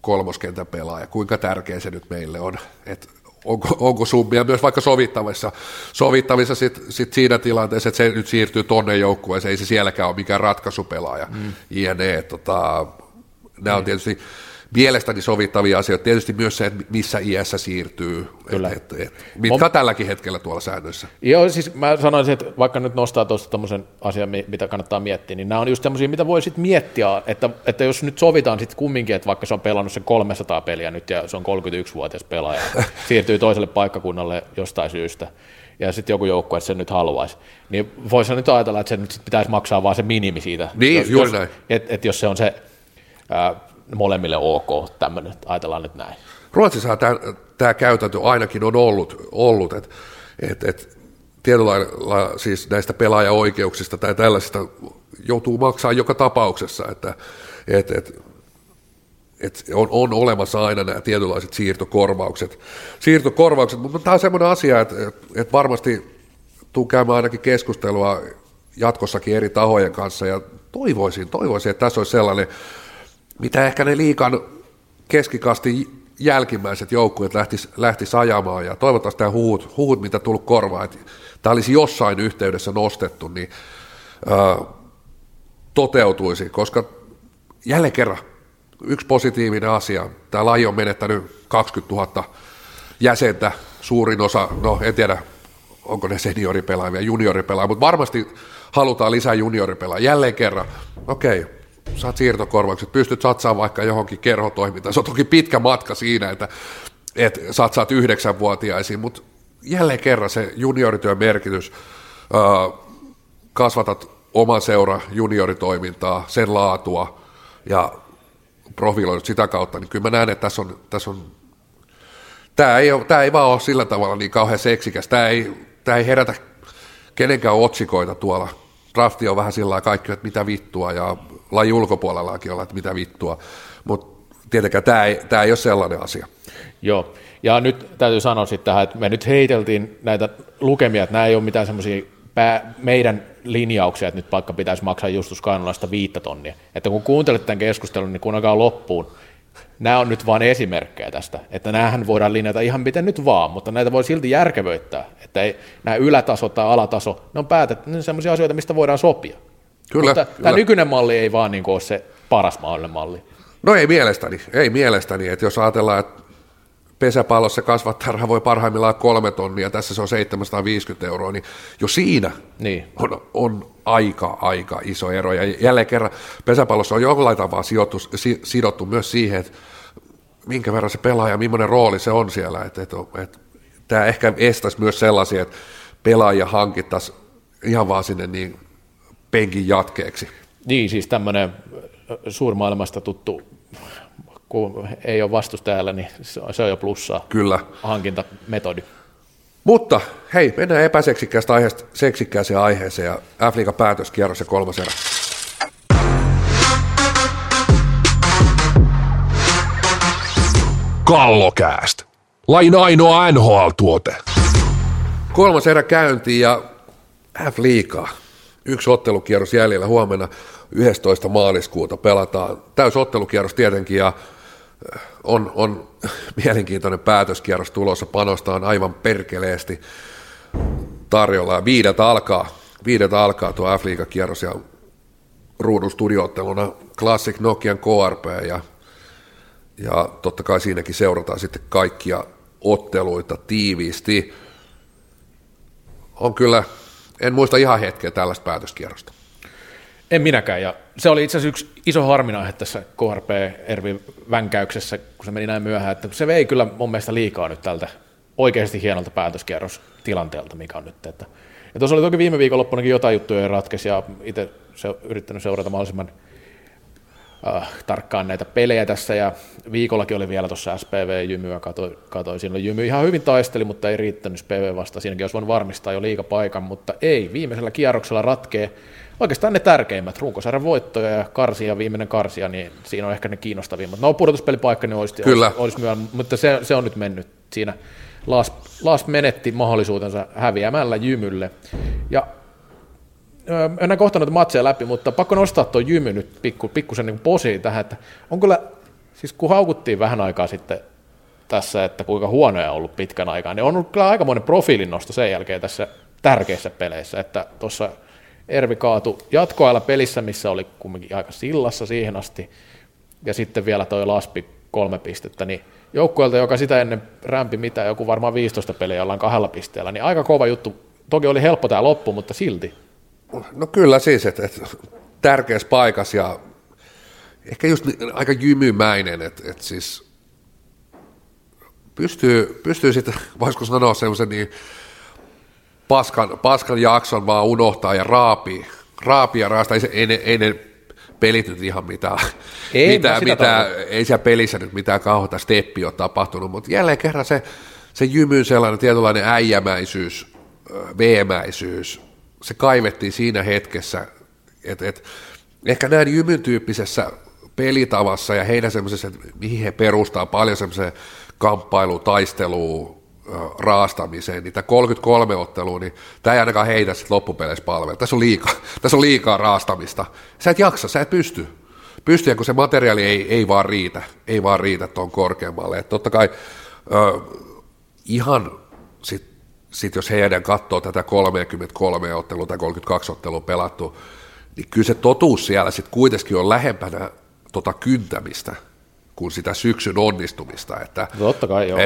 kolmoskentän pelaaja, kuinka tärkeä se nyt meille on, että onko summia myös vaikka sovittavissa sit siinä tilanteessa, että se nyt siirtyy tonne joukkueeseen, ei se sielläkään ole mikään ratkaisupelaaja, jne. Nämä on tietysti mielestäni sovittavia asioita, tietysti myös se, että missä iässä siirtyy, mitkä tälläkin hetkellä tuolla säännöissä. Joo, siis mä sanoisin, että vaikka nyt nostaa tuosta tämmöisen asian, mitä kannattaa miettiä, niin nämä on just tämmöisiä, mitä voi sitten miettiä, että jos nyt sovitaan sitten kumminkin, että vaikka se on pelannut sen 300 peliä nyt ja se on 31-vuotias pelaaja, siirtyy toiselle paikkakunnalle jostain syystä, ja sitten joku joukkue, että sen nyt haluaisi, niin voisi nyt ajatella, että se nyt pitäisi maksaa vaan se minimi siitä, niin, jos se on se... molemmille ok, tämmöinen, ajatellaan nyt näin. Ruotsissa tämä käytäntö ainakin on ollut että tietyllä lailla siis näistä pelaajaoikeuksista tai tällaisista joutuu maksaa joka tapauksessa, että on olemassa aina nämä tietynlaiset siirtokorvaukset, mutta tämä on semmoinen asia, että varmasti tuu käymään ainakin keskustelua jatkossakin eri tahojen kanssa, ja toivoisin, että tässä olisi sellainen, mitä ehkä ne liikan keskikastin jälkimmäiset joukkueet lähtis ajamaan, ja toivottavasti nämä huhut, mitä tullut korvaan, että tämä olisi jossain yhteydessä nostettu, niin toteutuisi, koska jälleen kerran yksi positiivinen asia, tämä laji on menettänyt 20 000 jäsentä, suurin osa, no en tiedä, onko ne senioripelaajia, junioripelaajia, mutta varmasti halutaan lisää junioripelaajia, jälleen kerran, okei. Saat siirtokorvaukset, pystyt satsaamaan vaikka johonkin kerhotoimintaan. Se on toki pitkä matka siinä, että satsaat 9-vuotiaisiin, mutta jälleen kerran se juniorityön merkitys, kasvatat oman seuran junioritoimintaa, sen laatua ja profiloidut sitä kautta, niin kyllä mä näen, että tässä on tämä ei vaan ole sillä tavalla niin kauhean seksikäs, tämä ei herätä kenenkään otsikoita tuolla. Drafti on vähän sillä lailla kaikki, että mitä vittua, ja laji ulkopuolellakin olla, että mitä vittua, mutta tietenkään tämä ei ole sellainen asia. Joo, ja nyt täytyy sanoa sitten tähän, että me nyt heiteltiin näitä lukemia, että nämä ei ole mitään semmoisia meidän linjauksia, että nyt vaikka pitäisi maksaa Justus Kainulaista 5 000 €, että kun kuuntelet tämän keskustelun, niin kun alkaa loppuun, nämä on nyt vain esimerkkejä tästä, että näähän voidaan linjata ihan miten nyt vaan, mutta näitä voi silti järkevöittää, että ei, nämä ylätaso tai alataso, ne on päätetty, ne on sellaisia asioita, mistä voidaan sopia. Kyllä, mutta kyllä. Tämä nykyinen malli ei vaan niin kuin ole se paras mahdollinen malli. No ei mielestäni, että jos ajatellaan, että pesäpallossa kasvattajaraha voi parhaimmillaan 3 000 €, tässä se on 750 €, niin jo siinä on aika iso ero, ja jälleen kerran pesäpallossa on jollain tavalla sidottu myös siihen, että minkä verran se pelaaja, millainen rooli se on siellä, että tämä ehkä estäisi myös sellaisia, että pelaajia hankittaisiin ihan vaan sinne niin penkin jatkeeksi. Niin, siis tämmöinen suurmaailmasta tuttu, kun ei ole vastustajalla, niin se on jo plussaa. Kyllä. Hankintametodi. Mutta hei, mennään epäseksikkäästä aiheesta seksikkääseen aiheeseen, ja F-liigan päätöskierros ja 3. erä. Kallocast. Lain ainoa NHL-tuote. 3. erä käyntiin ja F-liigaa. 1 ottelukierros jäljellä huomenna 11. maaliskuuta pelataan. Täys ottelukierros tietenkin ja on mielenkiintoinen päätöskierros tulossa. Panosta on aivan perkeleesti tarjolla ja viideltä alkaa tuo F-liiga-kierros ja ruudun studiootteluna Klassik Nokian KRP ja totta kai siinäkin seurataan sitten kaikkia otteluita tiiviisti. On kyllä, en muista ihan hetkeä tällaista päätöskierrosta. En minäkään, ja se oli itse asiassa yksi iso harminaihe tässä KRP Ervin vänkäyksessä, kun se meni näin myöhään, että se vei kyllä mun mielestä liikaa nyt tältä oikeasti hienolta päätöskierrostilanteelta, mikä on nyt. Että. Ja tuossa oli toki viime viikonloppunakin jotain juttuja ratkesi, ja itse yrittänyt seurata mahdollisimman tarkkaan näitä pelejä tässä, ja viikollakin oli vielä tuossa SPV-Jymyä, katsoin, siinä oli Jymy ihan hyvin taisteli, mutta ei riittänyt SPV vastaan, siinäkin olisi voinut varmistaa jo liigapaikan, mutta ei, viimeisellä kierroksella ratkee oikeastaan ne tärkeimmät, runkosarjan voittoja ja karsia, viimeinen karsia, niin siinä on ehkä ne kiinnostavimmat, no pudotuspelipaikka niin olisi myöhemmin, mutta se on nyt mennyt siinä, Lasp menetti mahdollisuutensa häviämällä Jymylle, ja en kohta noita matseja läpi, mutta pakko nostaa tuo Jymy nyt pikkusen niin posiin tähän, että on kyllä, siis kun haukuttiin vähän aikaa sitten tässä, että kuinka huonoja on ollut pitkän aikaa, niin on ollut kyllä aikamoinen profiilin nosto sen jälkeen tässä tärkeissä peleissä, että tuossa Ervi kaatui jatkoajalla pelissä, missä oli kumminkin aika sillassa siihen asti, ja sitten vielä toi Laspi 3 pistettä, niin joukkueelta, joka sitä ennen rämpi mitään, joku varmaan 15 pelejä jollain 2 pisteellä, niin aika kova juttu, toki oli helppo tämä loppu, mutta silti. No kyllä siis, että tärkeässä paikassa ja ehkä just aika jymymäinen, että siis pystyy sitten, voisiko sanoa semmoisen niin paskan jakson vaan unohtaa ja raapii ja raastaa, ei ne pelit nyt ihan mitään ei siellä pelissä nyt mitään kauheita steppiä ole tapahtunut, mutta jälleen kerran se jymyn sellainen tietynlainen äijämäisyys, veemäisyys, se kaivettiin siinä hetkessä, että ehkä näin Jymyn tyyppisessä pelitavassa ja heidän semmoisessa, että mihin he perustaa paljon semmoiseen kamppailuun, taisteluun, raastamiseen, niitä 33 ottelua, niin tämä ei ainakaan heitä sitten loppupeleissä palvella. Tässä on liikaa raastamista. Sä et jaksa, sä et pysty, kun se materiaali ei vaan riitä tuon korkeammalle. Et totta kai ihan sitten, jos heidän katsoo tätä 33 ottelua tai 32 ottelua pelattu, niin kyllä se totuus siellä sitten kuitenkin on lähempänä tota kyntämistä kuin sitä syksyn onnistumista. Että, totta kai, joo.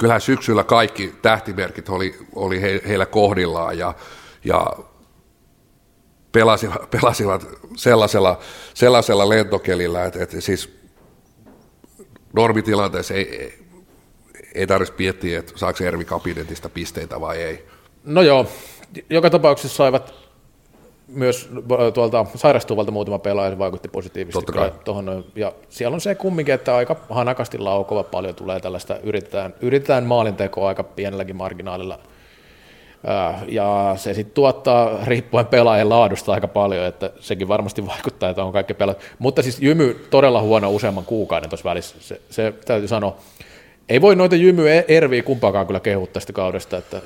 Kyllähän syksyllä kaikki tähtimerkit oli heillä kohdillaan ja pelasivat sellaisella lentokelillä, että siis normitilanteessa ei tarvitsisi miettiä, että saako Ervi kabinetista pisteitä vai ei. No joo, joka tapauksessa saivat myös tuolta sairastuvalta muutama pelaaja, vaikutti positiivisesti tuohon. Ja siellä on se kumminkin, että aika hanakasti laukova paljon tulee tällaista, yritetään maalintekoa aika pienelläkin marginaalilla. Ja se sitten tuottaa riippuen pelaajien laadusta aika paljon, että sekin varmasti vaikuttaa, että on kaikki pelaajat. Mutta siis Jymy todella huono useamman kuukauden tuossa välissä, se täytyy sanoa. Ei voi noita Jymy-Erviä kumpaakaan kyllä kehua tästä kaudesta, että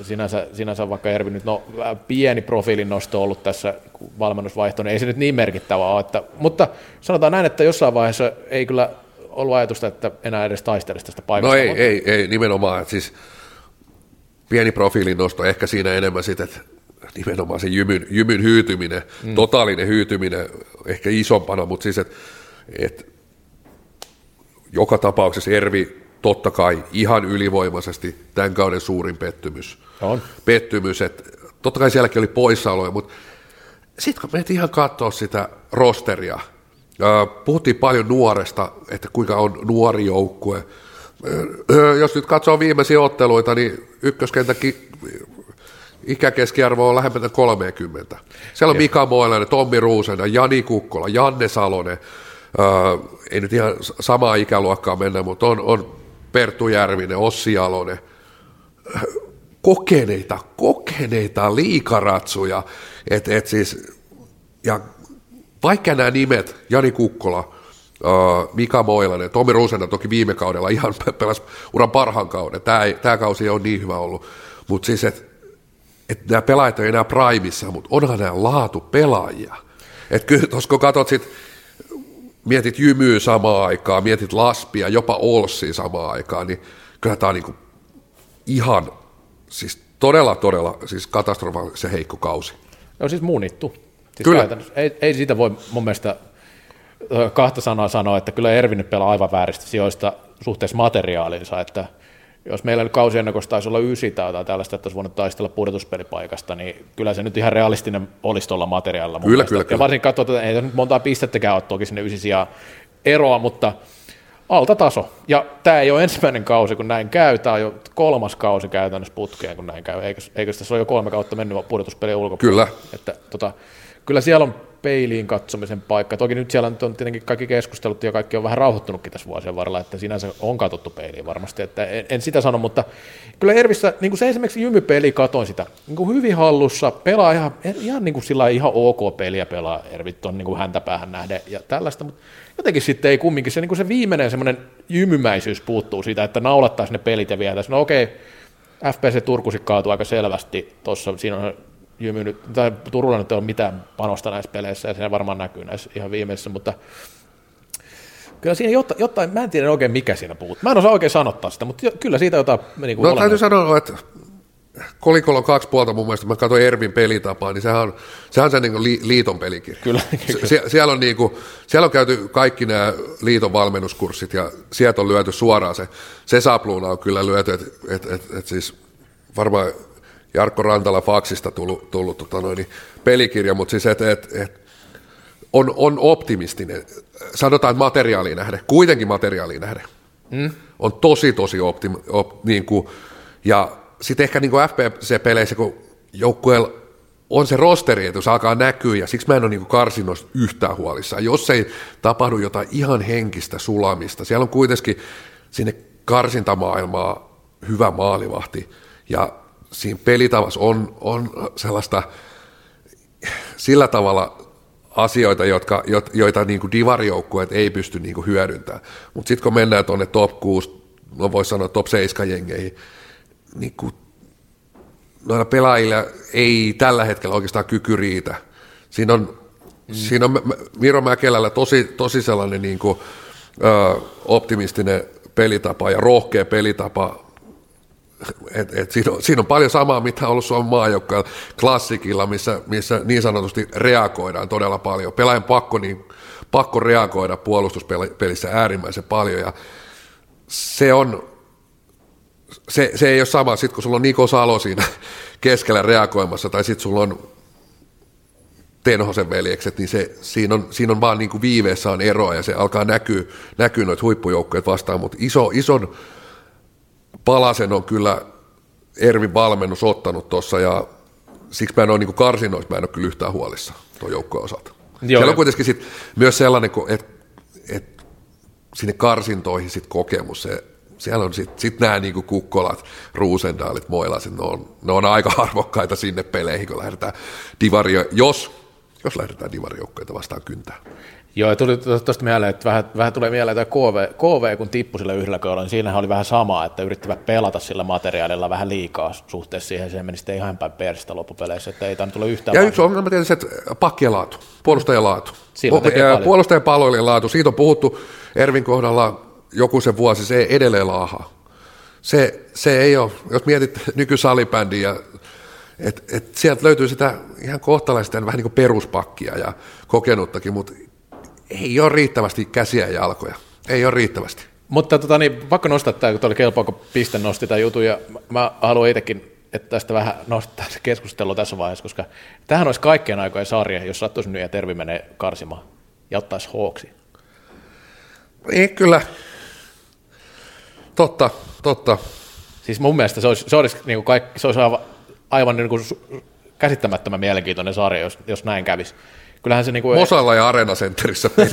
sinänsä vaikka Ervi nyt, no pieni profiilin nosto ollut tässä valmennusvaihtoon, niin ei se nyt niin merkittävää ole, että, mutta sanotaan näin, että jossain vaiheessa ei kyllä ollut ajatusta, että enää edes taistelisi tästä paikasta. No ei nimenomaan, että siis pieni profiilin nosto, ehkä siinä enemmän sitten, että nimenomaan se Jymyn hyytyminen, totaalinen hyytyminen, ehkä isompana, mutta siis, että joka tapauksessa Ervi totta kai ihan ylivoimaisesti tämän kauden suurin pettymys, että totta kai sielläkin oli poissaoloja, mutta sitten kun menet ihan katsoa sitä rosteria, puhuttiin paljon nuoresta, että kuinka on nuori joukkue. Jos nyt katsoo viimeisiä otteluita, niin ykköskentäkin ikäkeskiarvo on lähempänä 30. Siellä on Mika Moilainen, Tommi Ruusena, Jani Kukkola, Janne Salonen, ei nyt ihan samaa ikäluokkaa mennä, mutta on Perttu Järvinen, Ossi Jalonen, kokeneita liikaratsuja, et siis, ja vaikka nämä nimet, Jani Kukkola, Mika Moilanen, Tomi Ruusena toki viime kaudella ihan pelasi uran parhaan kauden. Tämä kausi ei ole niin hyvä ollut, mutta siis, että nämä pelaajat ei enää primissa, mutta onhan nämä laatupelaajia. Että kyllä, jos kun katsot sit, mietit Jymyä samaan aikaan, mietit Laspia, jopa Olssia samaan aikaan, niin kyllä tämä on niinku ihan, siis todella siis katastrofaalisen heikko kausi. No siis muunittu. Siis kyllä. Ei siitä voi mun mielestä kahta sanaa sanoa, että kyllä Ervi nyt pelaa aivan vääristä sijoista suhteessa materiaalinsa, että jos meillä nyt kausiennakossa taisi olla 9 tai jotain tällaista, että olisi voinut taistella pudotuspelipaikasta, niin kyllä se nyt ihan realistinen olisi tuolla materiaalilla. Kyllä. Ja varsinkin katsotaan, että ei nyt montaa pistettäkään ole toki sinne 9 sijaan eroa, mutta alta taso. Ja tämä ei ole ensimmäinen kausi, kun näin käy. Tämä on jo 3. kausi käytännössä putkeen, kun näin käy. Eikö tässä ole jo 3 kautta mennyt pudotuspelien ulkopuolella? Kyllä. Että, kyllä siellä on peiliin katsomisen paikka. Toki nyt siellä on tietenkin kaikki keskustelut ja kaikki on vähän rauhoittunutkin tässä vuosien varrella, että sinänsä on katsottu peiliin varmasti, että en sitä sano, mutta kyllä Ervissä, niin kuin se esimerkiksi Jymy-peli, katoin sitä, niin kuin hyvin hallussa, pelaa ihan niin kuin sillä ihan ok peliä pelaa, Ervit on niin kuin häntä päähän nähden ja tällaista, mutta jotenkin sitten ei kumminkin, se, niin kuin se viimeinen semmoinen jymymäisyys puuttuu siitä, että naulattaisiin ne pelit ja vietäisiin, no okei, FPC Turku sitten kaatui aika selvästi tuossa, siinä on Jymy nyt, tai Turulla nyt ei ole mitään panosta näissä peleissä, ja se varmaan näkyy näissä ihan viimeisissä, mutta kyllä siinä jotain, mä en tiedä oikein mikä siinä puhuttu. Mä en osaa oikein sanottaa sitä, mutta kyllä siitä jotain... Niin kuin täytyy sanoa, että kolikolla on 2 puolta mun mielestä, mä katsoin Ervin pelitapaa, niin sehän on se niin kuin liiton pelikirja. Kyllä. Siellä on käyty kaikki nämä liiton valmennuskurssit, ja sieltä on lyöty suoraan se sapluuna on kyllä lyöty, että siis varmaan... Jarkko Rantala Faksista tullut pelikirja, mutta siis on optimistinen. Sanotaan, että materiaaliin nähden, kuitenkin materiaaliin nähden. Mm. On tosi optimistinen. Ja sitten ehkä niin kuin FPC-peleissä, kun joukkueella on se rosteri, että se alkaa näkyä, ja siksi mä en ole niin karsinnoista yhtään huolissaan. Jos ei tapahdu jotain ihan henkistä sulamista, siellä on kuitenkin sinne karsintamaailmaa hyvä maalivahti, ja siinä pelitavassa on sellaista sillä tavalla asioita, joita niin kuin divarijoukkueet ei pysty niin kuin hyödyntämään. Mutta sitten kun mennään tuonne top 6, no voisi sanoa top 7 jengeihin, niin kuin noilla pelaajilla ei tällä hetkellä oikeastaan kyky riitä. Siinä on Miro Mäkelällä tosi sellainen niin kuin, optimistinen pelitapa ja rohkea pelitapa. Siinä on paljon samaa, mitä on ollut Suomen maajoukkueella Klassikilla, missä niin sanotusti reagoidaan todella paljon. Pelaajan pakko reagoida puolustuspelissä äärimmäisen paljon, ja se ei ole sama, sit kun sulla on Niko Salo siinä keskellä reagoimassa, tai sitten sulla on Tenhosen veljekset, niin siinä on vaan niin kuin viiveessä on eroa, ja se alkaa näkyy noita huippujoukkoja vastaan, mutta ison palasen on kyllä Ervin valmennus ottanut tuossa, ja siksi mä en ole niin karsinoissa, mä en ole kyllä yhtään huolissa tuon joukkojen osalta. Joo, siellä on kuitenkin sit myös sellainen, että sinne karsintoihin sit kokemus, siellä on sit nämä niin Kukkolat, Ruusendaalit, Moilaiset, ne on aika arvokkaita sinne peleihin, kun lähdetään jos lähdetään divarijoukkoita vastaan kyntään. Joo, tuli tuosta mieleen, että vähän tulee mieleen tämä KV, kun tippui sillä yhdellä kohdalla, niin siinähän oli vähän samaa, että yrittivät pelata sillä materiaalilla vähän liikaa suhteessa siihen, se meni sitten ihan päin persistä loppupeleissä, että ei tämä tule yhtään. Ja yksi ongelma tietysti, että pakkien laatu, puolustajan laatu, puolustajan paloilien laatu, siitä on puhuttu Ervin kohdalla joku sen vuosi, se ei edelleen laahaa. Se ei ole, jos mietit nykysalibändiä, että sieltä löytyy sitä ihan kohtalaista vähän niin kuin peruspakkia ja kokenuttakin, mutta ei ole riittävästi käsiä ja jalkoja. Ei ole riittävästi. Mutta pakko nostaa tämä, kun tuolla kelpaa, kun Piste nosti tämän jutun, ja mä haluan itsekin, että tästä vähän nostaa se keskustelu tässä vaiheessa, koska tämähän olisi kaikkien aikojen sarja, jos sattuisi nyt ja Tervi menee karsimaan ja ottaisi hooksi. Ei kyllä. Totta. Siis mun mielestä se olisi aivan niin kuin käsittämättömän mielenkiintoinen sarja, jos näin kävisi. Kyllähän se niin kuin Mosalla ja Areenacenterissä pelit.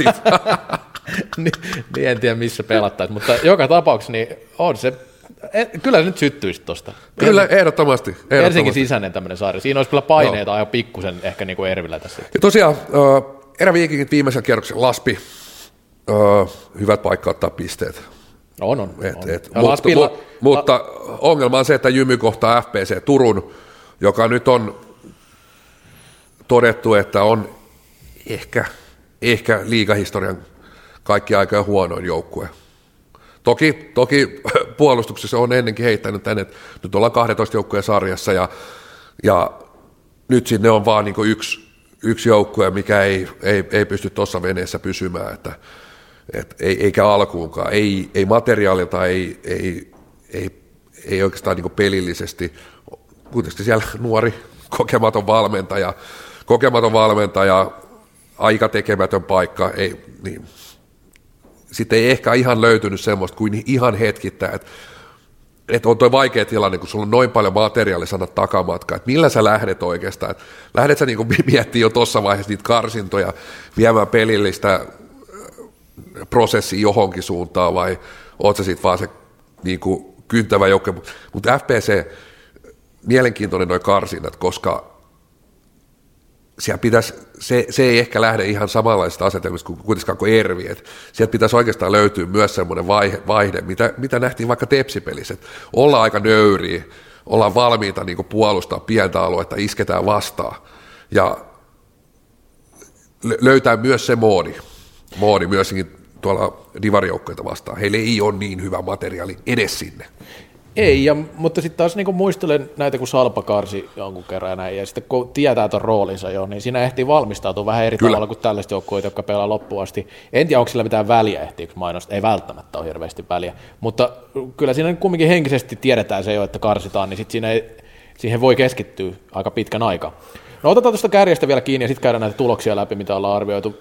niin en tiedä missä pelattaisiin, mutta joka tapauksessa niin on se, kyllä se nyt syttyisi tuosta. Kyllä, ehdottomasti. Ensinkin sisäinen tämmöinen sarja. Siinä olisi kyllä paineita aivan pikkusen ehkä niin kuin Ervillä tässä. Ja tosiaan eräviikingit viimeisen kierroksen Laspi hyvät paikka ottaa pisteet. On. Mutta ongelma on se, että Jymy kohtaa FPC Turun, joka nyt on todettu, että on ehkä liigahistorian kaikki aikojen huonoin joukkue. Toki puolustuksessa on ennenkin heittänyt tänne, että nyt ollaan 12 joukkueen sarjassa ja nyt sinne on vaan niin kuin yksi joukkue, mikä ei pysty tuossa veneessä pysymään, että eikä alkuunkaan, ei materiaalilta, ei oikeastaan niin kuin pelillisesti. Kuitenkin siellä nuori kokematon valmentaja, aika tekemätön paikka, ei niin. Sitten ei ehkä ihan löytynyt semmoista kuin ihan hetkittää, että on toi vaikea tilanne, kun sulla on noin paljon materiaalia saada takamatkaa, että millä sä lähdet oikeastaan, että lähdet sä niinku miettimään jo tuossa vaiheessa niitä karsintoja, viemään pelillistä prosessia johonkin suuntaan, vai oot sä sit vaan se niinku kyntävä joukko, mutta FPC, mielenkiintoinen noi karsinnat, koska siellä pitäisi, se ei ehkä lähde ihan samanlaisista asetelmista kuin kuitenkaan kuin Ervi, että sieltä pitäisi oikeastaan löytyä myös semmoinen vaihde, mitä nähtiin vaikka Tepsi-pelissä, että ollaan aika nöyriä, ollaan valmiita niin kuin puolustaa pientä aluetta, isketään vastaan ja löytää myös se moodi myöskin tuolla divarijoukkoita vastaan, heillä ei ole niin hyvä materiaali edes sinne. Ei, mutta sitten taas niinku muistelen näitä, kun Salpa karsi jonkun kerran näin, ja sitten kun tietää tuon roolinsa jo, niin siinä ehtii valmistautua vähän eri Kyllä. tavalla kuin tällaiset joukkueet, jotka pelaa loppuun asti. En tiedä, onko sillä mitään väliä ehtiikö mainosta, ei välttämättä ole hirveästi väliä, mutta kyllä siinä kumminkin henkisesti tiedetään se jo, että karsitaan, niin sitten siihen voi keskittyä aika pitkän aikaa. No otetaan tuosta kärjestä vielä kiinni ja sitten käydään näitä tuloksia läpi, mitä ollaan arvioitu.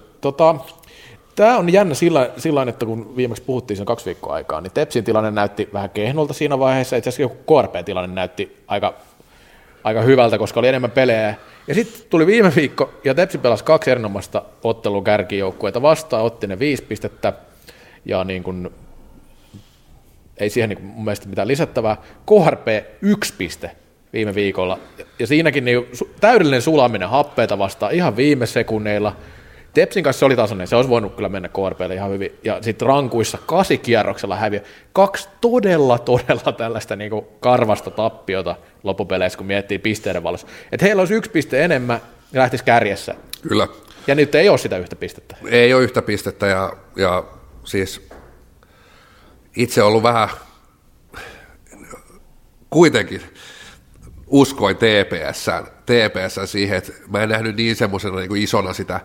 Tämä on jännä sillä että kun viimeksi puhuttiin sen 2 viikkoa aikaa, niin Tepsin tilanne näytti vähän kehnolta siinä vaiheessa. Itse asiassa joku KRP-tilanne näytti aika hyvältä, koska oli enemmän pelejä. Ja sitten tuli viime viikko, ja Tepsi pelasi 2 erinomaista ottelun kärkijoukkueita vastaan, otti ne 5 pistettä, ja niin kun, ei siihen niin mun mielestä mitään lisättävää. KRP 1 piste viime viikolla, ja siinäkin niin täydellinen sulaminen happeita vastaan ihan viime sekunneilla. Tepsin kanssa se oli tasainen, se olisi voinut kyllä mennä KRP:lle ihan hyvin, ja sitten rankuissa 8 kierroksella häviö, 2 todella tällaista niinku karvasta tappiota loppupeleissä, kun miettii pisteiden valossa. Että heillä olisi 1 piste enemmän, ja lähtisi kärjessä. Kyllä. Ja nyt ei ole sitä 1 pistettä. Ei ole 1 pistettä, ja siis itse ollut vähän kuitenkin uskoin TPS:ään siihen, että mä en nähnyt niin semmoisena niin kuin isona sitä,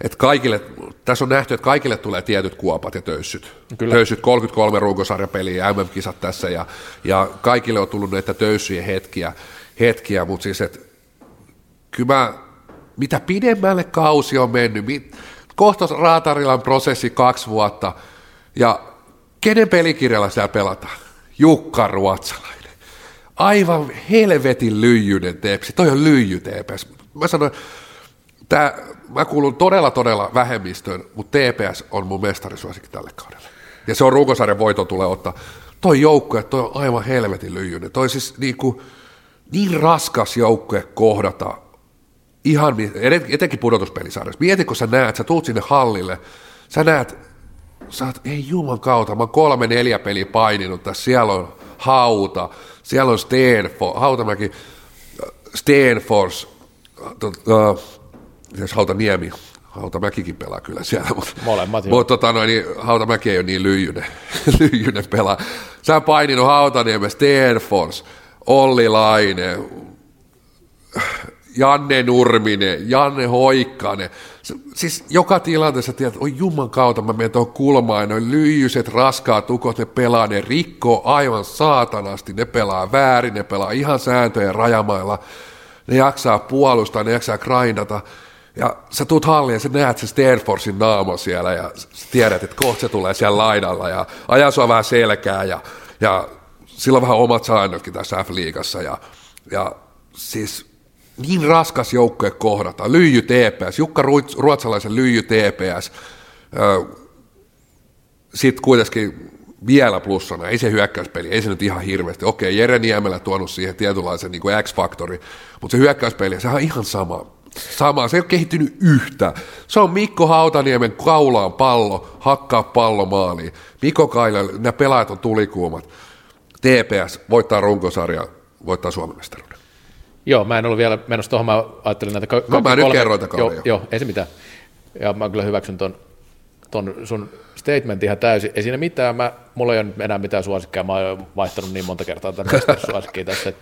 että kaikille, tässä on nähty, että kaikille tulee tietyt kuopat ja töyssyt. Kyllä. Töyssyt 33 runkosarjapeliä ja MM-kisat tässä, ja kaikille on tullut näitä töyssyjen hetkiä, mutta siis, että kyllä mä, mitä pidemmälle kausi on mennyt, kohta Raatarilan prosessi 2 vuotta, ja kenen pelikirjalla siellä pelataan? Jukka Ruotsalainen. Aivan helvetin lyijyinen Tepsi, toi on lyijy TPS. Mä sanon, mä kuulun todella vähemmistöön, mutta TPS on mun mestarisuosikki tälle kaudelle. Ja se on runkosarjan voiton tulee ottaa. Toi joukkue, toi on aivan helvetin lyijyinen. Toi siis niin raskas joukkue kohdata, ihan, etenkin pudotuspelisarjassa. Mieti, kun sä näet, sä tuut sinne hallille, sä näet, ei juman kautta, mä oon 3-4 peliä paininut tässä, siellä on Hauta, siellä on Hautamäki, Stenfors, Hautaniemi, Hautamäkikin pelaa kyllä siellä, mutta niin Hautamäki ei ole niin lyijyinen pelaa. Sä paininut Hautaniemi, Stenfors, Ollilainen, Janne Nurminen, Janne Hoikkanen. Siis joka tilanteessa tiedät, oi jumman kautta mä menen tuohon kulmaan, noin lyijyiset, raskaat ukot, ne pelaa, ne rikkoo aivan saatanasti, ne pelaa väärin, ne pelaa ihan sääntöjen rajamailla, ne jaksaa puolustaa, ne jaksaa grindata, ja sä tuut halliin ja sä näet se Stenforsin naamo siellä, ja tiedät, että kohta se tulee siellä laidalla, ja ajaa sua vähän selkää, ja sillä on vähän omat säännötkin tässä F-liigassa, ja siis niin raskas joukkue kohdata, lyijy TPS, Jukka Ruotsalaisen lyijy TPS, sitten kuitenkin vielä plussana, ei se hyökkäyspeli, ei se nyt ihan hirveästi, okei, Jere Niemelä tuonut siihen tietynlaisen niin kuin X-faktori, mutta se hyökkäyspeli, sehän on ihan sama, Sama, se ei ole kehittynyt yhtä. Se on Mikko Hautaniemen kaulaan pallo, hakkaa pallo maaliin. Mikko Kailalla, nämä pelaajat on tulikuumat. TPS voittaa runkosarja, voittaa Suomen mestaruuden. Joo, mä en ollut vielä menossa tuohon, mä ajattelin näitä no, mä nyt kerroin tämän kauden. Joo, ei se mitään. Ja mä kyllä hyväksyn ton sun statementin ihan täysin. Ei siinä mitään, mulla ei ole enää mitään suosikkia, mä oon vaihtanut niin monta kertaa tämän mestarisuosikkiin tässä,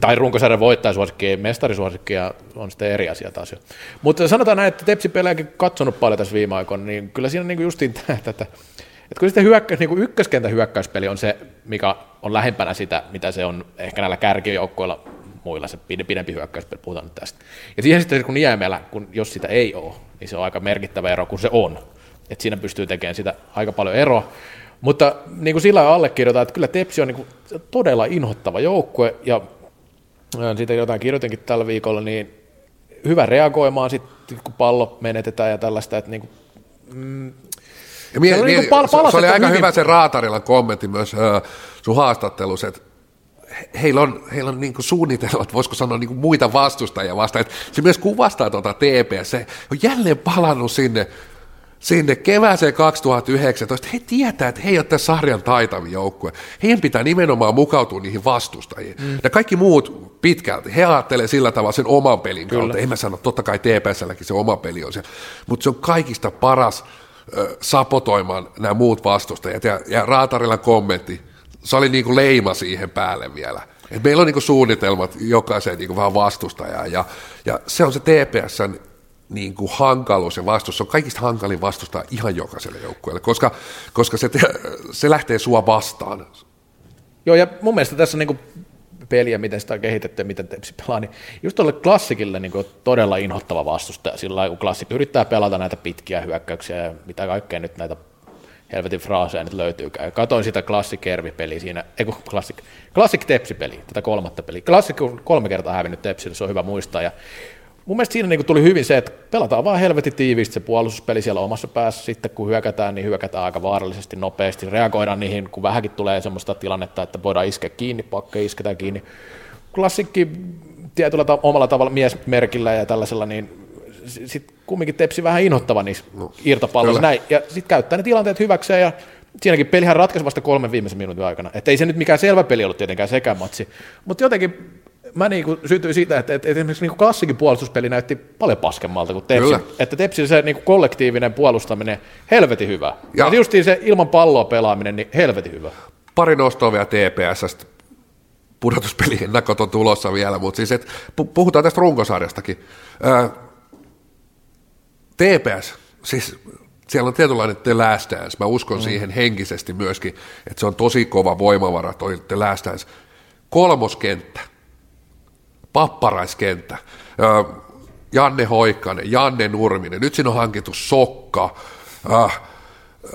tai runkosarjan voittaa suosikkiin, mestarisuosikkia on sitten eri asia taas jo. Mutta sanotaan näin, että Tepsi-pelejäkin katsonut paljon tässä viime aikoina, niin kyllä siinä niinku justiin tätä, että kun sitten niin ykköskentän hyökkäyspeli on se, mikä on lähempänä sitä, mitä se on ehkä näillä kärkijoukkoilla muilla, se pidempi hyökkäyspeli, puhutaan nyt tästä. Ja siihen sitten kun Niemelä, kun jos sitä ei ole, niin se on aika merkittävä ero, kun se on. Että siinä pystyy tekemään sitä aika paljon eroa. Mutta niin kuin sillä allekirjoitan, että kyllä Tepsi on niin kuin todella inhottava joukkue, ja siitä jotain kirjoitinkin tällä viikolla, niin hyvä reagoimaan sitten, kun pallo menetetään ja tällaista, että niin kuin, se oli aika hyvä se Raatarilan kommentti myös sun haastattelussa, että heillä on niin kuin suunnitelmat, voisiko sanoa niin kuin muita vastustajia vastaan, että se myös kuvastaa tuota TPS, se on jälleen palannut sinne kevääseen 2019, he tietää, että he ei ole tässä sarjan taitavin joukkue, heidän pitää nimenomaan mukautua niihin vastustajiin, ja kaikki muut pitkälti, he ajattelee sillä tavalla sen oman pelin kautta, en mä sano, totta kai TPS:lläkin se oma peli on se, mutta se on kaikista paras sapotoimaan nämä muut vastustajat, ja Raatarilan kommentti, se oli niin kuin leima siihen päälle vielä. Et meillä on niin kuin suunnitelmat jokaiseen niin kuin vähän vastustajaan, ja se on se TPS:n niin kuin hankaluus ja vastus. Se on kaikista hankalin vastustaa ihan jokaiselle joukkueelle, koska se lähtee sua vastaan. Joo, ja mun mielestä tässä niin kuin peliä, miten sitä on kehitetty ja miten Tepsi pelaa, niin just tuolle Klassikille niin kuin todella inhottava vastustaja. Sillä lailla, kun Klassik yrittää pelata näitä pitkiä hyökkäyksiä ja mitä kaikkea nyt näitä helvetin fraaseja nyt löytyykään. Katoin sitä Klassik Ervi-peliä siinä, Klassik Tepsi-peliä, tätä kolmatta peliä. Klassik on 3 kertaa hävinnyt Tepsille, se on hyvä muistaa. Ja mun mielestä siinä niin kuin tuli hyvin se, että pelataan vaan helvetin tiiviisti se puolustuspeli siellä omassa päässä. Sitten kun hyökätään, niin hyökätään aika vaarallisesti, nopeasti. Reagoidaan niihin, kun vähänkin tulee semmoista tilannetta, että voidaan iskeä kiinni, pakko isketään kiinni. Klassikki tietyllä omalla tavalla miesmerkillä ja tällaisella, niin sitten kumminkin Tepsi vähän inhottava niissä irtopalloissa näin, ja sitten käyttää ne tilanteet hyväkseen, ja siinäkin pelihän ratkaisi vasta 3 viimeisen minuutin aikana, että ei se nyt mikään selvä peli ollut tietenkään sekään matsi, mutta jotenkin mä niinku sytyin siitä, että esimerkiksi niinku Klassikin puolustuspeli näytti paljon paskemmalta kuin Tepsi, kyllä. Että Tepsi se niinku kollektiivinen puolustaminen helvetin hyvä, ja justiin se ilman palloa pelaaminen, niin helvetin hyvä. Pari nostoa vielä TPS:stä, pudotuspeliennakot on tulossa vielä, mutta siis puhutaan tästä runkosarjastakin. TPS, siis siellä on tietynlainen The Last Dance. Mä uskon siihen henkisesti myöskin, että se on tosi kova voimavara toi The Last Dance. Kolmoskenttä, papparaiskenttä, Janne Hoikkanen, Janne Nurminen, nyt siinä on hankittu Sokka,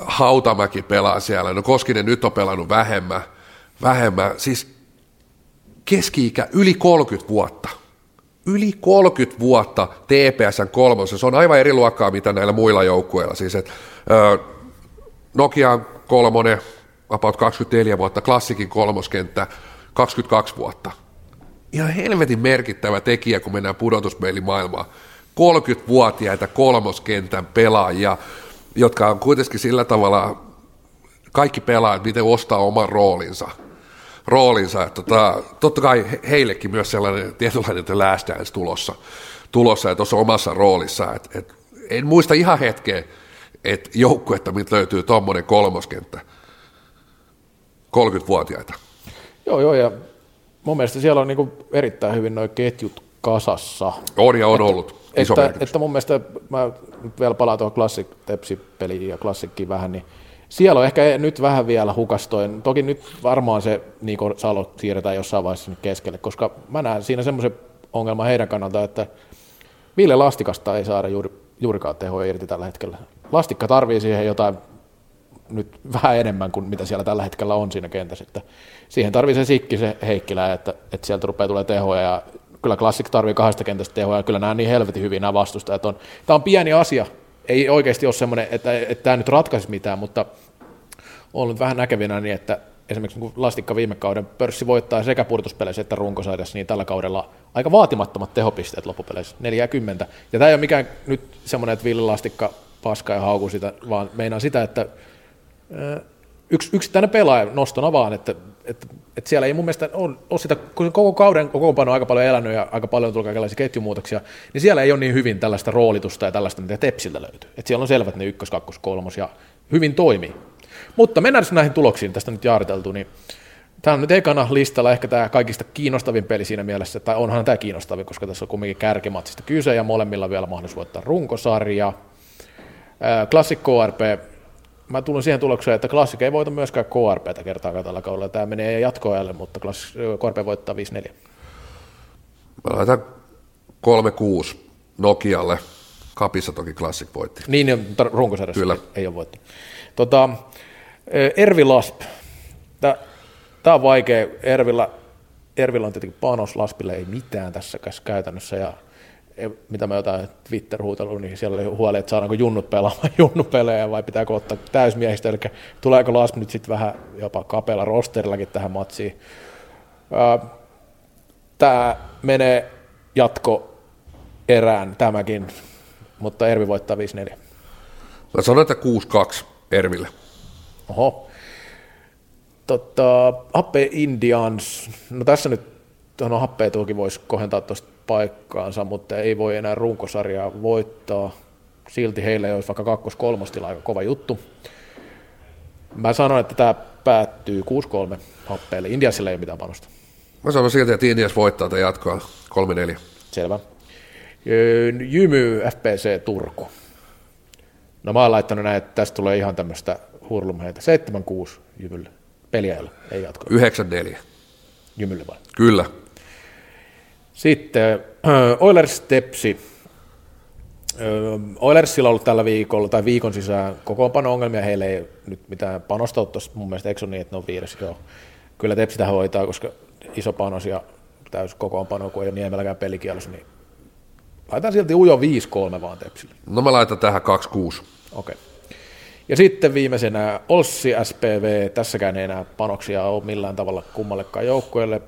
Hautamäki pelaa siellä, no Koskinen nyt on pelannut vähemmän. Siis keski-ikä yli 30 vuotta. Yli 30 vuotta TPS:n kolmossa. Se on aivan eri luokkaa, mitä näillä muilla joukkueilla. Siis, Nokian 3, about 24 vuotta, Klassikin kolmoskenttä, 22 vuotta. Ihan helvetin merkittävä tekijä, kun mennään pudotuspelimaailmaan. 30-vuotiaita kolmoskentän pelaajia, jotka on kuitenkin sillä tavalla, kaikki pelaajat, miten ostaa oman roolinsa. Totta kai heillekin myös sellainen tietynlainen Last Dance tulossa ja tuossa omassa roolissa. En muista ihan hetkeä, että joukkuetta miltä löytyy tuommoinen kolmoskenttä, 30-vuotiaita. Joo, ja mun mielestä siellä on niinku erittäin hyvin nuo ketjut kasassa. On ja on että, ollut iso merkitys. Että mun mielestä, mä nyt vielä palaan tuohon Klassik-Tepsi-peliin ja Klassikkiin vähän, niin siellä on ehkä nyt vähän vielä hukastoin. Toki nyt varmaan se Niko Salo siirretään jossain vaiheessa sinne keskelle, koska mä näen siinä semmoisen ongelman heidän kannalta, että Villelastikasta ei saada juurikaan tehoa irti tällä hetkellä. Lastikka tarvii siihen jotain nyt vähän enemmän kuin mitä siellä tällä hetkellä on siinä kentässä. Että siihen tarvii se Sikki, se Heikkilä, että sieltä rupeaa tulemaan tehoja. Ja kyllä Klassik tarvii 2 kentästä tehoja, ja kyllä nämä niin helvetin hyvin nämä vastustajat on. Tämä on pieni asia. Ei oikeasti ole semmoinen, että tämä nyt ratkaisi mitään, mutta olen ollut vähän näkevinä niin, että esimerkiksi kun Lastikka viime kauden pörssi voittaa sekä pudotuspeleissä että runkosarjassa, niin tällä kaudella aika vaatimattomat tehopisteet loppupeleissä, 40. Ja tämä ei ole mikään nyt semmoinen, että Villelastikka paskaa ja haukuu sitä, vaan meinaa sitä, että yksittäinen pelaaja nostona vaan, että siellä ei mun mielestä ole sitä, kun koko kauden kokoonpano on aika paljon elänyt ja aika paljon on tullut kaikenlaisia ketjumuutoksia, niin siellä ei ole niin hyvin tällaista roolitusta ja tällaista, mitä Tepsiltä löytyy. Että siellä on selvät ne ykkös, kakkos, kolmos ja hyvin toimii. Mutta mennään näihin tuloksiin, tästä nyt jaariteltu, niin tämä on nyt ekana listalla ehkä tämä kaikista kiinnostavin peli siinä mielessä, tai onhan tämä kiinnostavin, koska tässä on kuitenkin kärkimatsista kyse ja molemmilla vielä mahdollisuus voittaa runkosarja. Klassik KRP. Mä tulin siihen tulokseen, että Klassik ei voita myöskään KRPtä kertaakaan tällä kaudella. Tämä menee jatkoajalle, mutta KRP voittaa 5-4. Mä laitan 3-6 Nokialle. Kapissa toki Klassik voitti. Niin, runkosarjassa ei ole voittanut. Ervi Lasp. Tämä on vaikea. Ervillä on tietenkin panos, Laspille ei mitään tässä käytännössä. Ja mitä mä jotain Twitter-huutelua, niin siellä oli huoli, että saadaanko junnut pelaamaan junnupelejä vai pitääkö ottaa täysmiehistä, eli tuleeko Lasp nyt sitten vähän jopa kapealla rosterillakin tähän matsiin. Tämä menee jatko erään tämäkin, mutta Ervi voittaa 5-4. Mä sanon, että 6-2 Erville. Oho. Happe Indians, no tässä nyt Happea tuokin voisi kohentaa tuosta paikkaansa, mutta ei voi enää runkosarjaa voittaa. Silti heillä ei olisi vaikka kakkos-kolmostila aika kova juttu. Mä sanon, että tämä päättyy 6-3 Happeelle. Indiasille ei ole mitään panosta. Mä sanon silti, että Indias voittaa tai jatkoa 3-4. Selvä. Jymy, FPC Turku. No mä oon laittanut näin, että tästä tulee ihan tämmöistä hurlumheitä. 7-6 Jymylle. Peliä ei ole, ei jatkoa. 9-4. Jymylle vai? Kyllä. Sitten Oilers Tepsi. Oilersilla on ollut tällä viikolla tai viikon sisään kokoonpano-ongelmia. Heillä ei nyt mitään panosta ottaisi. Mun mielestä eikö ole niin, että ne on viides? Joo. Kyllä Tepsi tähän hoitaa, koska iso panos ja täys kokoonpano, kun ei ole Niemelläkään pelikielossa, niin laitan silti ujo 5-3 vaan Tepsille. No mä laitan tähän 2-6. Okei. Ja sitten viimeisenä Olssi SPV. Tässäkään ei enää panoksia ole millään tavalla kummallekaan joukkueelle.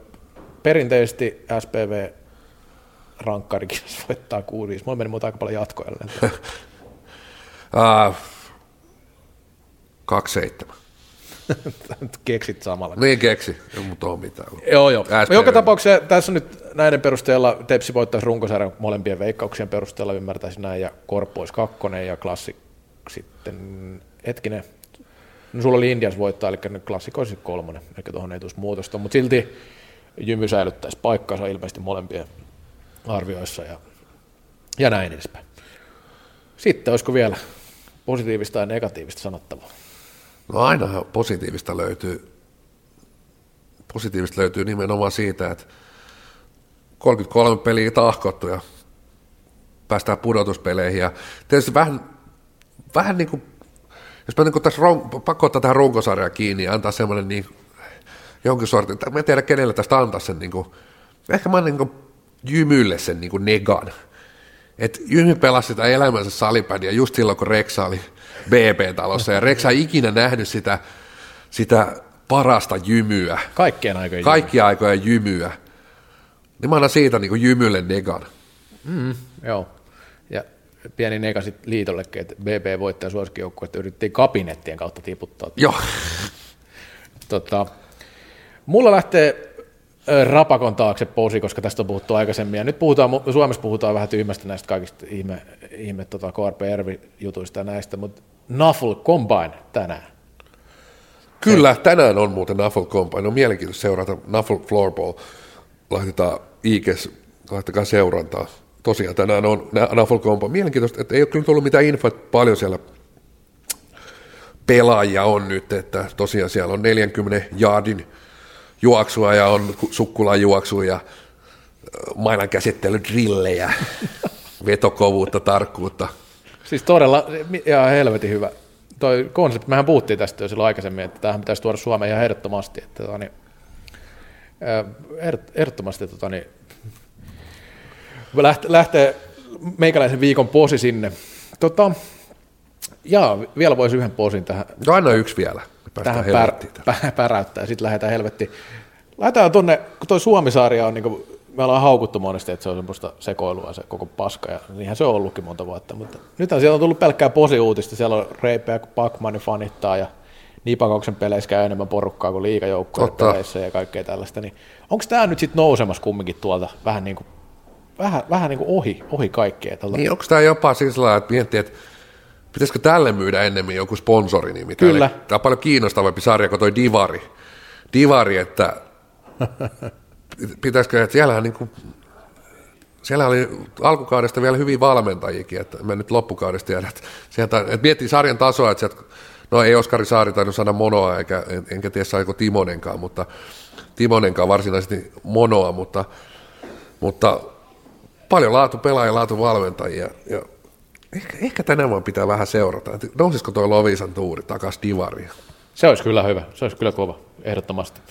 Perinteisesti SPV rankkarikisassa voittaa 6-5. Mulla meni muuta aika paljon jatkoajalle. 2-7. Keksit samalla. Niin keksi, mutta on mitään. Joo. Joka tapauksessa tässä nyt näiden perusteella Tepsi voittaisi runkosarjan molempien veikkauksien perusteella, ymmärtäisin näin, ja Korp olisi 2 ja Klassik sitten hetkinen. No sulla oli Indians voittaa, eli Klassik olisi 3, eli tuohon ei tulisi muutosta, mutta silti Jymy säilyttäisi paikkansa ilmeisesti molempien arvioissa ja näin edespäin. Sitten olisiko vielä positiivista ja negatiivista sanottavaa? No ainahan positiivista löytyy nimenomaan siitä, että 33 peliä tahkottu ja päästään pudotuspeleihin. Ja tietysti vähän niin kuin, jos mä niin kuin tässä pakko ottaa tähän runkosarjaan kiinni ja antaa semmoinen niin jonkin sortin, mä en tiedä kenelle tästä antaa sen, niin kuin, ehkä mä annan niin Jymylle sen niin kuin negan. Että Jymy pelasi sitä elämänsä salipädiä just silloin, kun Rexha oli BB-talossa, ja Rexha ei ikinä nähnyt sitä parasta Jymyä. Kaikkien aikojen jymyä. Niin mä annan siitä niin kuin Jymylle negan. Joo, ja pieni nega sitten liitollekin, että BB voittaja suosikkijoukku, että yritettiin kabinettien kautta tiputtaa. Joo. Mulla lähtee rapakon taakse posi, koska tästä on puhuttu aikaisemmin, ja nyt Suomessa puhutaan vähän tyhmästä näistä kaikista ihme KRP Ervi-jutuista ja näistä, mutta NFL Combine tänään. Kyllä, tänään on muuten NFL Combine, on mielenkiintoista seurata NFL Floorball, laitetaan IGS, laittakaa seurantaa. Tosiaan tänään on NFL Combine, mielenkiintoista, että ei ole kyllä tullut mitään infoa, paljon siellä pelaajia on nyt, että tosiaan siellä on 40 jaardin juoksua ja on sukkulan juoksua ja mailan käsittelydrillejä, vetokovuutta, tarkkuutta. Siis todella ihan helvetin hyvä. Toi konsepti, mehän puhuttiin tästä jo silloin aikaisemmin, että tämähän pitäisi tuoda Suomeen ihan ehdottomasti. Että, lähtee meikäläisen viikon posi sinne. Jaa, vielä voisi yhden posin tähän. No aina yksi vielä. Tähän päräyttää, sitten lähdetään helvettiin. Lähdetään tuonne, kun tuo Suomi-sarja on niin me ollaan haukuttu monesti, että se on semmoista sekoilua se koko paska, ja niinhän se on ollutkin monta vuotta, mutta nythän siellä on tullut pelkkää posi-uutista, siellä on reipeä, kun Pacmani fanittaa, ja Niipakoksen peleissä käy enemmän porukkaa kuin liigajoukkojen peleissä ja kaikkea tällaista, niin onko tämä nyt sitten nousemassa kumminkin tuolta vähän niin kuin ohi kaikkea? Tältä? Niin, onko tämä jopa siis lailla, että miettii, että pitäisikö tälle myydä ennemmin joku sponsorinimi? Kyllä. Eli, tämä on paljon kiinnostavampi sarja kuin toi Divari, että pitäisikö, että siellä oli alkukaudesta vielä hyviä valmentajikin, että mä nyt loppukaudesta tiedän, että miettii sarjan tasoa, että sieltä, no ei Oskari Saari tainnut sana monoa, enkä tiedä saiko Timonenkaan, mutta Timonenkaan varsinaisesti monoa, mutta paljon laatupelaajia, laatuvalmentajia, ja ehkä tänään vaan pitää vähän seurata, että nousisiko toi Lovisan tuuri takaisin Divariin. Se olisi kyllä hyvä, se olisi kyllä kova, ehdottomasti.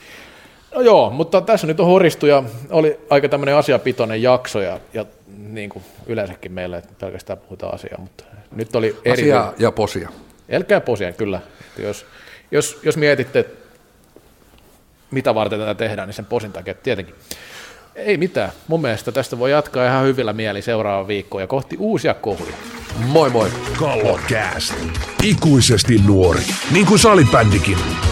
No joo, mutta tässä nyt on horistu ja oli aika tämmöinen asiapitoinen jakso ja niin kuin yleensäkin meillä, että pelkästään puhutaan asiaa, mutta nyt oli eri... Asiaa ja posia. Elkää posia, kyllä. Jos mietitte, mitä varten tätä tehdään, niin sen posin takia tietenkin. Ei mitään. Mun mielestä tästä voi jatkaa ihan hyvillä mieli seuraavaan viikkoon ja kohti uusia kohuja. Moi moi! Kallocast. Ikuisesti nuori, niin kuin salibändikin.